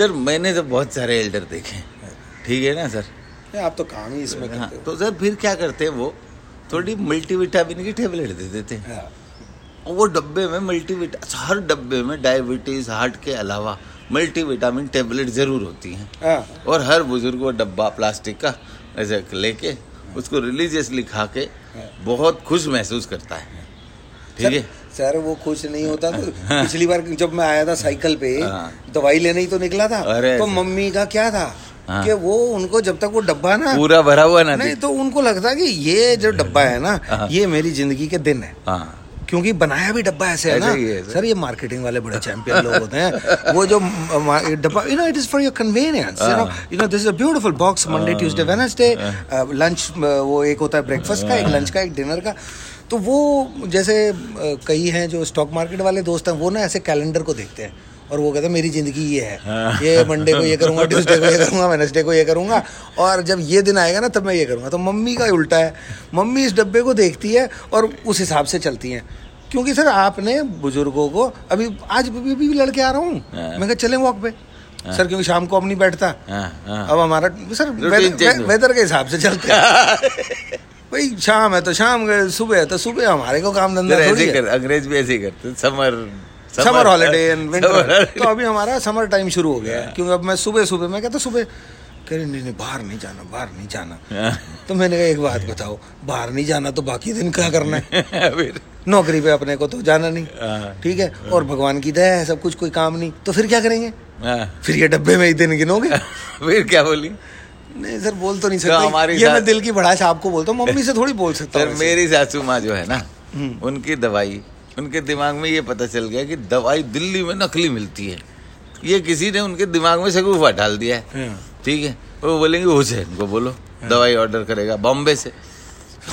सर मैंने तो बहुत सारे एल्डर देखे, ठीक है ना सर, आप तो काम ही इसमें करते हो। तो सर फिर क्या करते हैं वो थोड़ी मल्टीविटामिन की टेबलेट दे देते हैं। और वो डब्बे में हर डब्बे में डायबिटीज हार्ट के अलावा मल्टीविटामिन टेबलेट जरूर होती हैं। और हर बुजुर्ग वो डब्बा प्लास्टिक का ऐसे लेके उसको रिलीजियसली खा के बहुत खुश महसूस करता है, ठीक है सर। वो खुश नहीं होता तो पिछली बार जब मैं आया था साइकिल पे दवाई लेने ही तो निकला था तो मम्मी का क्या था कि वो उनको जब तक वो डब्बा ना पूरा भरा हुआ ना नहीं तो उनको लगता कि ये जो डब्बा है ना ये मेरी जिंदगी के दिन है। क्योंकि बनाया भी डब्बा ऐसे है ना सर, ये मार्केटिंग वाले बड़े चैंपियन लोग होते हैं। वो जो डब्बा you know it is for your convenience, you know this is a beautiful box, Monday Tuesday Wednesday lunch, वो एक होता है ब्रेकफास्ट का, एक लंच का, एक डिनर का। तो वो जैसे कई हैं जो स्टॉक मार्केट वाले दोस्त हैं वो ना ऐसे कैलेंडर को देखते हैं और वो कहते हैं मेरी ज़िंदगी ये है, ये मंडे को ये करूँगा, ट्यूसडे को ये करूँगा, वेडनेसडे को ये करूँगा और जब ये दिन आएगा ना तब मैं ये करूँगा। तो मम्मी का उल्टा है, मम्मी इस डब्बे को देखती है और उस हिसाब से चलती हैं। क्योंकि सर आपने बुजुर्गों को अभी आज भी लड़के आ रहा हूँ मैं कहा चलें वॉक पे सर, क्योंकि शाम को अब नहीं बैठता। अब हमारा सर वेदर के हिसाब से चलते हैं भाई, शाम है तो शाम, सुबह है तो सुबह, हमारे को काम धंधा थोड़ी है। अंग्रेज भी ऐसे ही करते, समर हॉलिडे एंड विंटर। तो अभी हमारा समर टाइम शुरू हो गया है क्योंकि अब मैं सुबह मैं कहता सुबह कह रहे नहीं बाहर नहीं जाना। तो मैंने कहा एक बात बताओ, बाहर नहीं जाना तो बाकी दिन क्या करना है? नौकरी पे अपने को तो जाना नहीं, ठीक है, और भगवान की दया है सब कुछ, कोई काम नहीं, तो फिर क्या करेंगे? फिर ये डब्बे में ही दिन गिनोगे? फिर क्या बोली? नहीं सर बोल तो नहीं सकता, हमारी ये मैं दिल की भड़ास आपको बोलता हूँ, मम्मी से थोड़ी बोल सकता हूँ। मेरी सासू माँ जो है ना उनकी दवाई, उनके दिमाग में ये पता चल गया कि दवाई दिल्ली में नकली मिलती है, ये किसी ने उनके दिमाग में शगुफा डाल दिया है, ठीक है। वो बोलेंगे हुसैन को बोलो दवाई ऑर्डर करेगा बॉम्बे से।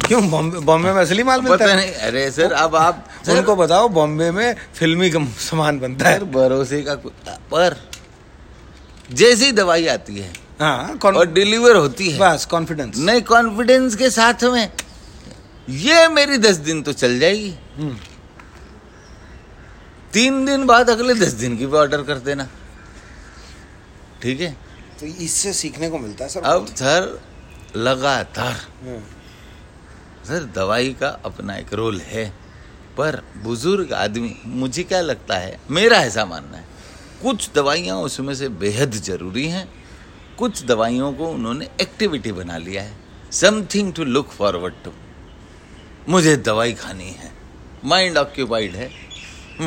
क्यों बॉम्बे में असली माल मिलता है? अरे सर अब आप उनको बताओ बॉम्बे में फिल्मी सामान बनता है, भरोसे का पर जैसी दवाई आती है और डिलीवर होती है बस कॉन्फिडेंस नहीं, कॉन्फिडेंस के साथ में ये मेरी 10 दिन तो चल जाएगी, 3 दिन बाद अगले 10 दिन की भी ऑर्डर कर देना, ठीक है। तो इससे सीखने को मिलता है सर। अब सर लगातार सर दवाई का अपना एक रोल है, पर बुजुर्ग आदमी मुझे क्या लगता है, मेरा ऐसा मानना है, कुछ दवाइयाँ उसमें से बेहद जरूरी हैं, कुछ दवाइयों को उन्होंने एक्टिविटी बना लिया है, something to look forward to. मुझे दवाई खानी है, माइंड ऑक्यूपाइड है,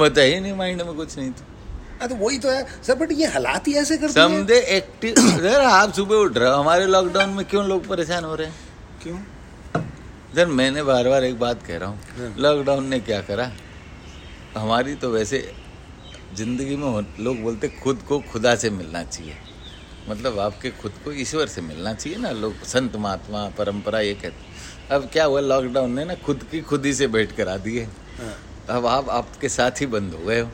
पता ही नहीं माइंड में कुछ नहीं था। तो वही तो है सर, बट ये हालात ही ऐसे करते हैं समझे एक्टिव। सर आप सुबह उठ रहे हो, हमारे लॉकडाउन में क्यों लोग परेशान हो रहे हैं? क्यों सर मैंने बार बार एक बात कह रहा हूँ, लॉकडाउन ने क्या करा, हमारी तो वैसे ज़िंदगी में लोग बोलते खुद को खुदा से मिलना चाहिए, मतलब आपके खुद को ईश्वर से मिलना चाहिए ना, लोग संत महात्मा परंपरा ये कहते। अब क्या हुआ, लॉकडाउन ने ना खुद की खुदी से भेंट करा दी है। अब आप आपके साथ ही बंद हो गए हो।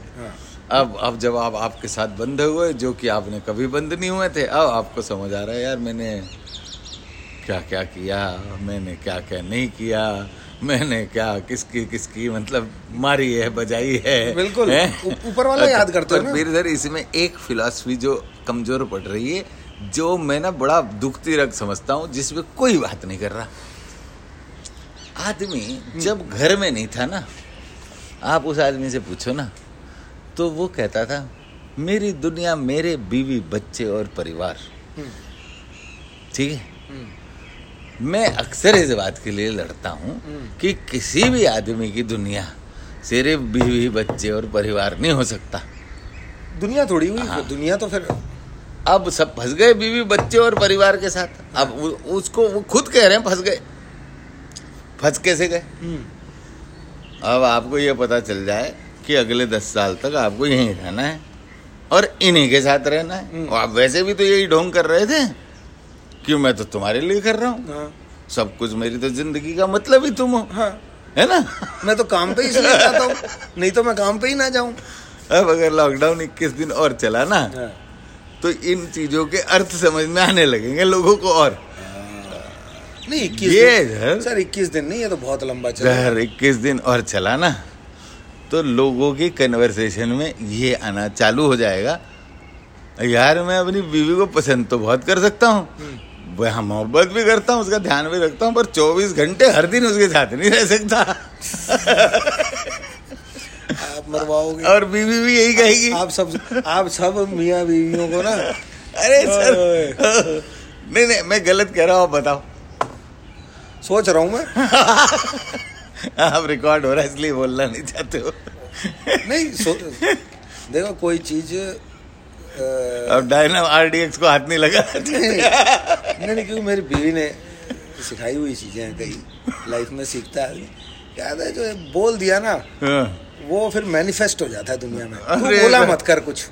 अब जब आप आपके साथ बंद हुए जो कि आपने कभी बंद नहीं हुए थे, अब आपको समझ आ रहा है यार मैंने क्या क्या किया, मैंने क्या क्या नहीं किया, मैंने क्या किसकी किसकी मतलब मारी है बजाई है। बिल्कुल ऊपर वाला याद करता है। फिर सर इसमें एक फिलॉसफी जो कमज़ोर पड़ रही है, जो मैं ना बड़ा दुखती रग समझता हूँ, जिसमें कोई बात नहीं कर रहा। आदमी जब घर में नहीं था ना, आप उस आदमी से पूछो ना तो वो कहता था मेरी दुनिया मेरे बीवी बच्चे और परिवार, ठीक है। मैं अक्सर इस बात के लिए लड़ता हूँ कि किसी भी आदमी की दुनिया सिर्फ बीवी बच्चे और परिवार नहीं हो सकता। दुनिया थोड़ी हुई, दुनिया तो फिर अब सब फंस गए बीवी बच्चे और परिवार के साथ। अब उसको वो खुद कह रहे हैं फंस गए, फंस कैसे गए। अब आपको ये पता चल जाए कि अगले 10 साल तक आपको यहीं रहना है और इन्हीं के साथ रहना है, और आप वैसे भी तो यही ढोंग कर रहे थे क्यों, मैं तो तुम्हारे लिए कर रहा हूँ। हाँ। सब कुछ मेरी तो जिंदगी का मतलब ही तुम हो। हाँ। है ना, मैं तो काम पे ही इसलिए जाता हूँ, नहीं तो मैं काम पे ही ना जाऊँ। अब अगर लॉकडाउन 21 दिन और चला ना, हाँ, तो इन चीजों के अर्थ समझ में आने लगेंगे लोगों को। और नहीं 21 दिन नहीं, ये तो बहुत लंबा चला सर। 21 दिन और चला ना तो लोगों की कन्वर्सेशन में ये आना चालू हो जाएगा, यार मैं अपनी बीवी को पसंद तो बहुत कर सकता हूँ, वह मोहब्बत भी करता हूँ, उसका ध्यान भी रखता हूँ, पर 24 घंटे हर दिन उसके साथ नहीं रह सकता। आप मरवाओगे, और बीवी भी यही कहेगी। आप सब मियाँ बीवियों को ना। अरे सर नहीं मैं गलत कह रहा हूँ, बताओ सोच रहा हूँ मैं। आप रिकॉर्ड हो रहा है इसलिए बोलना नहीं चाहते हो। नहीं देखो कोई चीज अब डायनाम RDX को हाथ नहीं लगा। नहीं क्योंकि मेरी बीवी ने सिखाई हुई चीजें हैं, कई लाइफ में सीखता है, याद है जो बोल दिया ना वो फिर मैनिफेस्ट हो जाता है दुनिया में। तू बोला मत कर कुछ।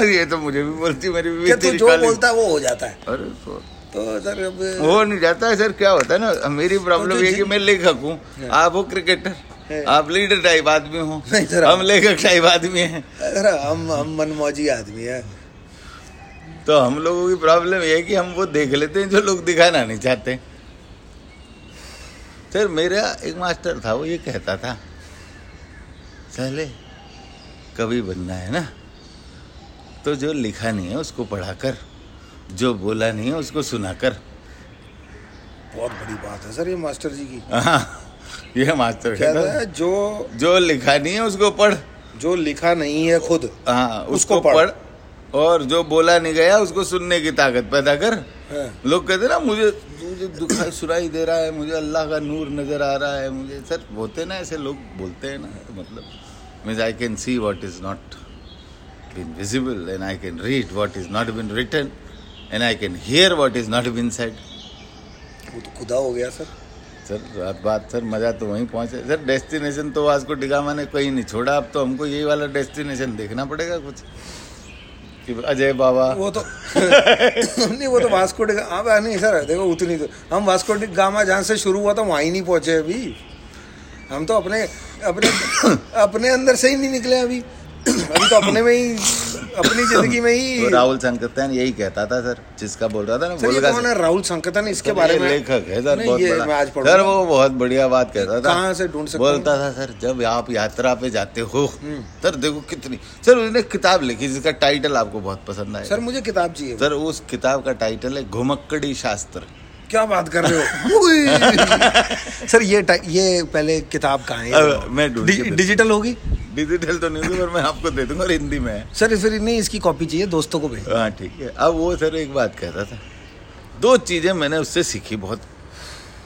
ये तो मुझे भी बोलती मेरी बीवी, तू जो बोलता है वो हो जाता है। तो सर हो नहीं जाता है सर, क्या होता है ना, मेरी प्रॉब्लम ये कि मैं लेखक हूँ, आप हो क्रिकेटर, आप लीडर टाइप आदमी हो, हम लेखक टाइप आदमी हैं, हम मनमौजी आदमी हैं। तो हम लोगों की प्रॉब्लम ये है कि हम वो देख लेते हैं जो लोग दिखाना नहीं चाहते। सर मेरा एक मास्टर था, वो ये कहता था पहले कवि बनना है ना तो जो लिखा नहीं है उसको पढ़ा कर, जो बोला नहीं है उसको सुना कर। बहुत बड़ी बात है सर ये मास्टर जी की। हाँ ये मास्टर कहता है जो लिखा नहीं है उसको पढ़, जो लिखा नहीं है खुद, हाँ उसको पढ़, और जो बोला नहीं गया उसको सुनने की ताकत पैदा कर। लोग कहते ना मुझे दुखा सुनाई दे रहा है, मुझे अल्लाह का नूर नजर आ रहा है मुझे। सर होते ना ऐसे लोग बोलते हैं ना, मतलब means I can see what is not been visible and I can read what is not been written And I can hear what is not been said. वो तो खुदा हो गया सर। सर बात सर मज़ा तो वहीं पहुँचे सर। डेस्टिनेशन तो आज को डिगामा ने कहीं नहीं छोड़ा, अब तो हमको यही वाला डेस्टिनेशन देखना पड़ेगा कुछ कि अजय बाबा वो तो नहीं वो तो वास्को डी गामा नहीं सर, देखो उतनी तो हम वास्को डी गामा जहाँ से शुरू हुआ था वहीं नहीं पहुँचे अभी। हम तो अपने अंदर से ही नहीं निकले अभी। अभी तो अपने में ही, अपनी जिंदगी में ही। तो राहुल संकतन यही कहता था सर, जिसका बोल रहा था ना बोल रहा था राहुल संकतन, इसके बारे में लेखक है सर, बहुत बड़ा सर, वो बहुत बढ़िया बात कहता था। कहाँ से ढूंढ सकते बोलता था सर, जब आप यात्रा पे जाते हो सर देखो कितनी सर उसने किताब लिखी जिसका टाइटल आपको बहुत पसंद आया सर। मुझे किताब चाहिए सर, उस किताब का टाइटल है घुमक्कड़ी शास्त्र। क्या बात कर रहे हो सर, ये पहले किताब कहाँ है, मैं डिजिटल होगी, डिजिटल तो नहीं होगी पर मैं आपको दे दूंगा और हिंदी में है सर। फिर नहीं इसकी कॉपी चाहिए, दोस्तों को भेज। हाँ ठीक है। अब वो सर एक बात कहता था, दो चीज़ें मैंने उससे सीखी बहुत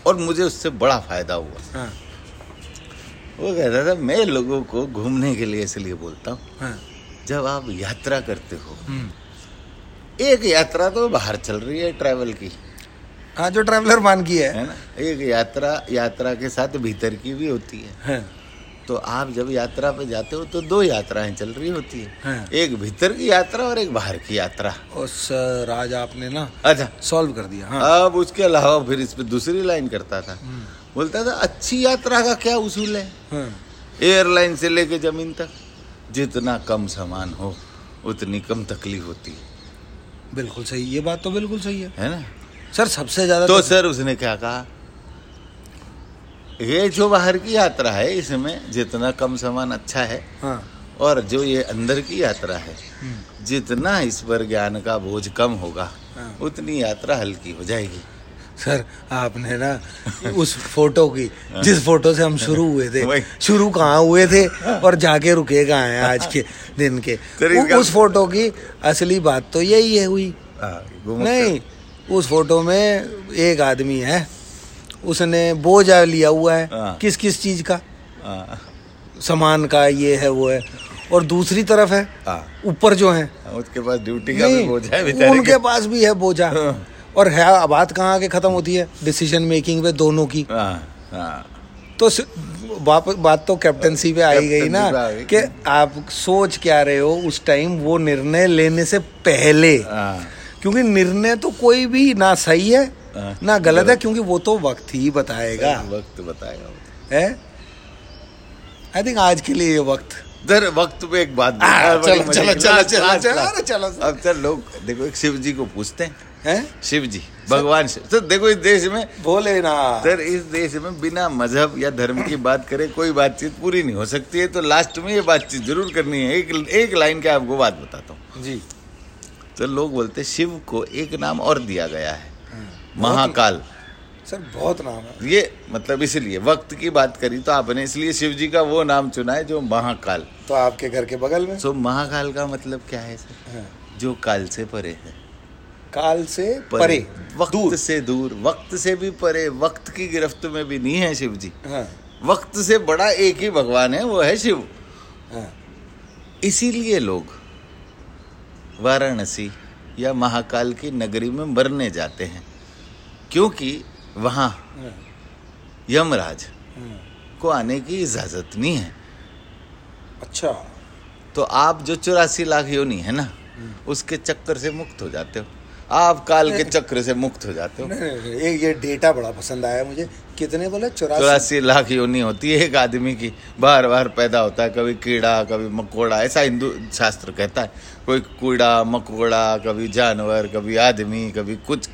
और मुझे उससे बड़ा फायदा हुआ। हाँ। वो कहता था मैं लोगों को घूमने के लिए इसलिए बोलता हूँ। हाँ। जब आप यात्रा करते हो, एक यात्रा तो बाहर चल रही है ट्रैवल की, हाँ, जो ट्रैवलर मान की है ना, एक यात्रा के साथ भीतर की भी होती है। तो आप जब यात्रा पे जाते हो तो दो यात्राएं चल रही होती है, हाँ। एक भीतर की यात्रा और एक बाहर की यात्रा। उस राज आपने ना अच्छा सॉल्व कर दिया, हाँ। अब उसके अलावा फिर इस पे दूसरी लाइन करता था, बोलता था अच्छी यात्रा का क्या उसूल है, हाँ। एयरलाइन से लेके जमीन तक जितना कम सामान हो उतनी कम तकलीफ होती है। बिल्कुल सही, ये बात तो बिल्कुल सही है ना सर। सबसे ज्यादा तो सर उसने क्या कहा, ये जो बाहर की यात्रा है इसमें जितना कम सामान अच्छा है, हाँ। और जो ये अंदर की यात्रा है जितना इस पर ज्ञान का बोझ कम होगा, हाँ। उतनी यात्रा हल्की हो जाएगी। सर आपने ना उस फोटो की, जिस फोटो से हम शुरू हुए थे, शुरू कहाँ हुए थे और जाके रुके कहाँ हैं आज के दिन के, उस फोटो की असली बात तो यही है हुई नहीं। उस फोटो में एक आदमी है, उसने बोझ लिया हुआ है किस किस चीज का, सामान का, ये है वो है, और दूसरी तरफ है ऊपर जो है उसके पास ड्यूटी का भी बोझ है, उनके पास भी है बोझा। और है बात कहाँ आके खत्म होती है, डिसीजन मेकिंग पे दोनों की। तो बात तो कैप्टनसी पे आई गई ना कि आप सोच क्या रहे हो उस टाइम, वो निर्णय लेने से पहले, क्योंकि निर्णय तो कोई भी ना सही है ना गलत है, क्योंकि वो तो वक्त ही बताएगा, वक्त बताएगा है। आई थिंक आज के लिए ये वक्त पे एक बात चलो। अब सर लोग देखो एक शिव जी को पूछते हैं, शिव जी भगवान शिव। तो देखो इस देश में बोले ना सर, इस देश में बिना मजहब या धर्म की बात करे कोई बातचीत पूरी नहीं हो सकती है। तो लास्ट में ये बातचीत जरूर करनी है। एक लाइन का आपको बात बताता हूँ जी। तो लोग बोलते शिव को एक नाम और दिया गया है, महाकाल। सर बहुत नाम है ये, मतलब इसलिए वक्त की बात करी तो आपने, इसलिए शिव जी का वो नाम चुना है जो महाकाल, तो आपके घर के बगल में। तो महाकाल का मतलब क्या है सर, जो काल से परे है, काल से परे, वक्त से दूर, वक्त से भी परे, वक्त की गिरफ्त में भी नहीं है शिव जी, हाँ। वक्त से बड़ा एक ही भगवान है, वो है शिव, हाँ। इसीलिए लोग वाराणसी या महाकाल की नगरी में मरने जाते हैं, क्योंकि वहाँ यमराज को आने की इजाजत नहीं है। अच्छा, तो आप जो 84 लाख योनि है ना, उसके चक्कर से मुक्त हो जाते हो, आप काल के चक्र से मुक्त हो जाते हो। एक ये डेटा बड़ा पसंद आया मुझे, कितने बोले 84 लाख योनि होती है एक आदमी की, बार बार पैदा होता है, कभी कीड़ा कभी मकोड़ा, ऐसा हिंदू शास्त्र कहता है। कोई कीड़ा मकोड़ा, कभी जानवर, कभी आदमी, कभी कुछ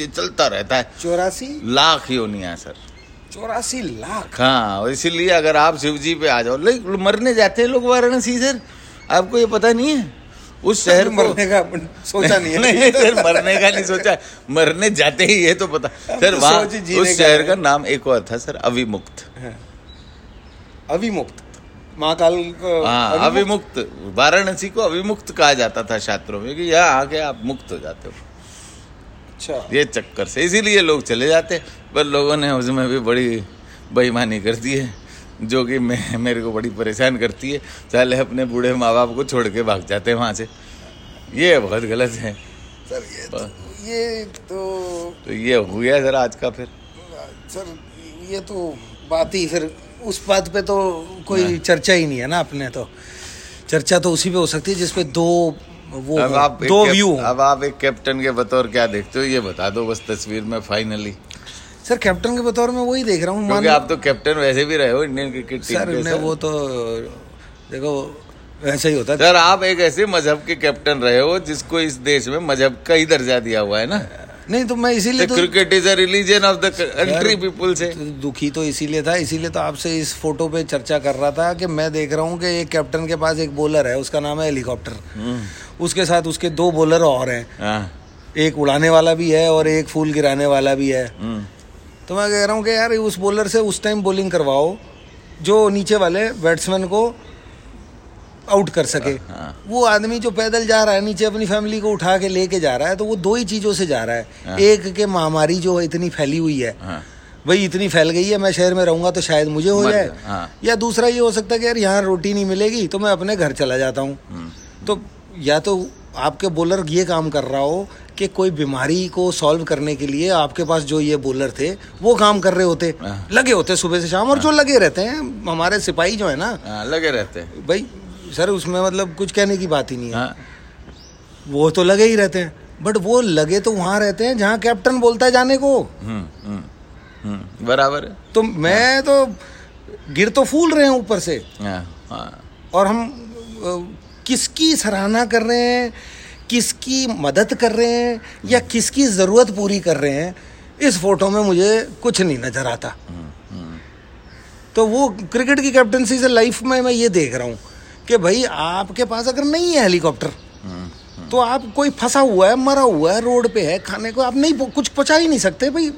चलता रहता है। 84 लाख योनिया सर, 84 लाख, हाँ। इसीलिए अगर आप शिव जी पे आ जाओ, लोग मरने जाते हैं, लोग वाराणसी सर, आपको ये पता नहीं है। उस शहर मरने का सोचा नहीं है, नहीं सर, मरने का नहीं सोचा, मरने जाते ही ये तो पता सर। वहाँ उस शहर का नाम एक और था सर, अभिमुक्त। अभिमुक्त महाकाल, हाँ, अभिमुक्त। वाराणसी को अभिमुक्त कहा जाता था शास्त्रों में, कि यहाँ आके आप मुक्त हो जाते हो। अच्छा, ये चक्कर से इसीलिए लोग चले जाते, पर लोगों ने उसमें भी बड़ी बेईमानी कर दी है, जो कि मेरे को बड़ी परेशान करती है। साले अपने बूढ़े माँ बाप को छोड़ के भाग जाते हैं वहाँ से, ये बहुत गलत है सर। ये तो ये हो गया सर आज का। फिर सर ये तो बात ही, फिर उस बात पे तो कोई चर्चा ही नहीं है ना। अपने तो चर्चा तो उसी पे हो सकती है जिसपे दो व्यू। अब आप एक कैप्टन के बतौर क्या देखते हो, ये बता दो बस तस्वीर में फाइनली। सर कैप्टन के बतौर मैं वही देख रहा हूँ, क्योंकि आप तो कैप्टन वैसे भी रहे हो इंडियन क्रिकेट टीम के सर। वो तो देखो वैसे ही होता है सर। आप एक ऐसे मजहब के कैप्टन रहे हो जिसको इस देश में मजहब का ही दर्जा दिया हुआ है ना। नहीं तो मैं इसीलिए cricket is a religion of the country people से दुखी तो इसीलिए था, इसीलिए तो आपसे इस फोटो पे चर्चा कर रहा था कि मैं देख रहा हूँ कि एक कैप्टन के पास एक बॉलर है, उसका नाम है हेलीकॉप्टर, उसके साथ उसके दो बॉलर और हैं, एक उड़ाने वाला भी है और एक फूल गिराने वाला भी है। तो मैं कह रहा हूँ कि यार उस बॉलर से उस टाइम बॉलिंग करवाओ जो नीचे वाले बैट्समैन को आउट कर सके। वो आदमी जो पैदल जा रहा है नीचे, अपनी फैमिली को उठा के लेके जा रहा है, तो वो दो ही चीज़ों से जा रहा है। एक के महामारी जो इतनी फैली हुई है, भाई इतनी फैल गई है, मैं शहर में रहूँगा तो शायद मुझे हो जाए, या दूसरा ये हो सकता है कि यार यहाँ रोटी नहीं मिलेगी तो मैं अपने घर चला जाता हूँ। तो या तो आपके बॉलर ये काम कर रहा हो कि कोई बीमारी को सॉल्व करने के लिए आपके पास जो ये बॉलर थे वो काम कर रहे होते, लगे होते सुबह से शाम। और जो लगे रहते हैं हमारे सिपाही जो है ना, लगे रहते हैं भाई सर, उसमें मतलब कुछ कहने की बात ही नहीं है, वो तो लगे ही रहते हैं। बट वो लगे तो वहाँ रहते हैं जहाँ कैप्टन बोलता है जाने को। बराबर। तो मैं तो गिर तो फूल रहे हैं ऊपर से, और हम किसकी सराहना कर रहे हैं, किसकी मदद कर रहे हैं या किसकी ज़रूरत पूरी कर रहे हैं, इस फोटो में मुझे कुछ नहीं नज़र आता। तो वो क्रिकेट की कैप्टनसी से लाइफ में मैं ये देख रहा हूँ कि भाई आपके पास अगर नहीं है हेलीकॉप्टर तो आप कोई फंसा हुआ है, मरा हुआ है, रोड पे है, खाने को आप नहीं कुछ पहुँचा ही नहीं सकते भाई।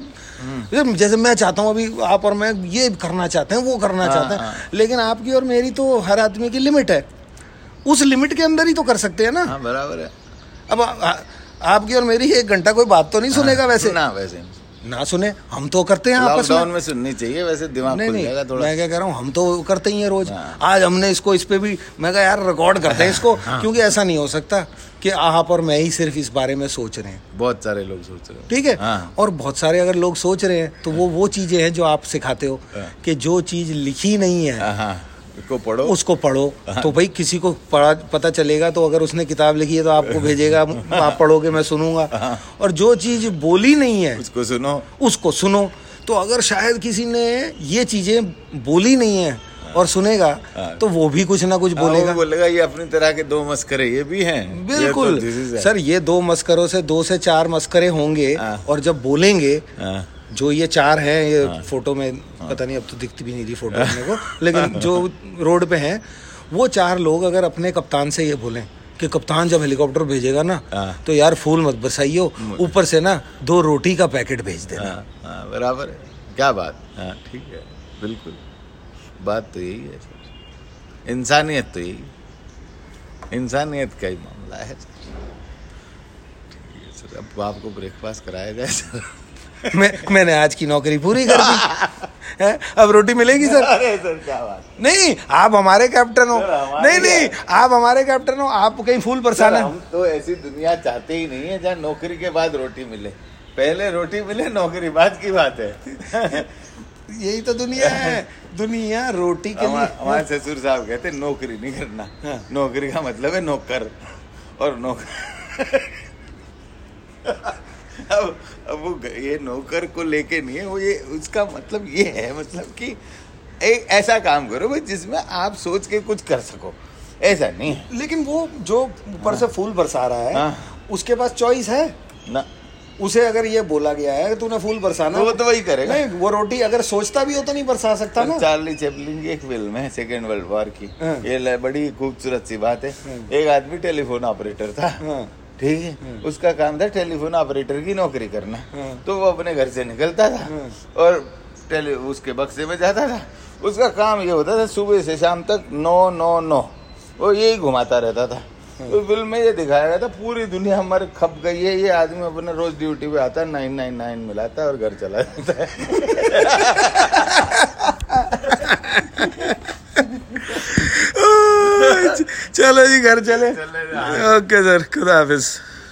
जैसे मैं चाहता हूँ अभी आप और मैं ये करना चाहते हैं, वो करना चाहते हैं, लेकिन आपकी और मेरी तो हर आदमी की लिमिट है, उस लिमिट के अंदर ही तो कर सकते हैं ना। हाँ, बराबर है। अब आपकी और मेरी 1 घंटा कोई बात तो नहीं सुनेगा वैसे ना, वैसे ना सुने, हम तो करते हैं आपस में, सुननी चाहिए वैसे, दिमाग खुल जाएगा थोड़ा। मैं क्या कह रहा हूँ, हम तो करते ही हैं रोज। आज हमने इसको इस पे भी मैं कहा यार रिकॉर्ड करते हैं इसको, क्योंकि ऐसा नहीं हो सकता कि आप और मैं ही सिर्फ इस बारे में सोच रहे हैं, बहुत सारे लोग सोच रहे हैं। ठीक है, और बहुत सारे अगर लोग सोच रहे हैं तो वो चीजें हैं जो आप सिखाते हो कि जो चीज लिखी नहीं है को पढ़ो, उसको पढ़ो। तो भाई किसी को पता चलेगा तो अगर उसने किताब लिखी है तो आपको भेजेगा, आप पढ़ोगे, मैं सुनूंगा। और जो चीज़ बोली नहीं है उसको सुनो। तो अगर शायद किसी ने ये चीज़ें बोली नहीं है और सुनेगा तो वो भी कुछ ना कुछ बोलेगा। ये अपनी तरह के 2 मस्करे ये भी हैं, बिल्कुल सर। ये 2 मस्करों से 2 से 4 मस्करे होंगे, और जब बोलेंगे जो ये 4 हैं, ये फोटो में पता नहीं, अब तो दिखती भी नहीं थी फोटो में को, लेकिन जो रोड पे हैं वो 4 लोग अगर अपने कप्तान से ये बोलें कि कप्तान जब हेलीकॉप्टर भेजेगा ना तो यार फूल मत बरसाइयो, ऊपर से ना 2 रोटी का पैकेट भेज देना। बराबर है, क्या बात। हाँ ठीक है, बिल्कुल बात तो यही है सर, इंसानियत तो यही, इंसानियत का ही मामला है सर। अब आपको ब्रेकफास्ट कराया जाए सर। मैंने आज की नौकरी पूरी कर दी है, अब रोटी मिलेगी सर। अरे सर क्या बात। नहीं आप हमारे कैप्टन हो। नहीं आप हमारे कैप्टन हो, आप कहीं फूल बरसाना। हम तो ऐसी दुनिया चाहते ही नहीं है जहाँ नौकरी के बाद रोटी मिले। पहले रोटी मिले, नौकरी बाद की बात है। यही तो दुनिया है, दुनिया रोटी के लिए। हमारे ससुर साहब कहते नौकरी नहीं करना, नौकरी का मतलब है नौकर और नौकर। अब वो ये नौकर को लेके नहीं है वो, ये उसका मतलब ये है मतलब कि एक ऐसा काम करो भाई जिसमें आप सोच के कुछ कर सको, ऐसा नहीं है। लेकिन वो जो ऊपर से फूल बरसा रहा है उसके पास चॉइस है ना, उसे अगर ये बोला गया है तूने फूल बरसाना, वो तो वही करेगा। नहीं, वो रोटी अगर सोचता भी हो तो नहीं बरसा सकता ना। चार्ली चैपलिन की एक फिल्म है सेकेंड वर्ल्ड वॉर की, ये बड़ी खूबसूरत सी बात है। एक आदमी टेलीफोन ऑपरेटर था, ठीक है, उसका काम था टेलीफोन ऑपरेटर की नौकरी करना। तो वो अपने घर से निकलता था और उसके बक्से में जाता था। उसका काम ये होता था सुबह से शाम तक नो वो यही घुमाता रहता था। तो फिल्म में ये दिखाया गया था पूरी दुनिया हमारे खप गई है, ये आदमी अपना रोज ड्यूटी पे आता है 999 मिलाता है और घर चला जाता है। चलो जी घर चले, ओके सर, खुदा हाफिज।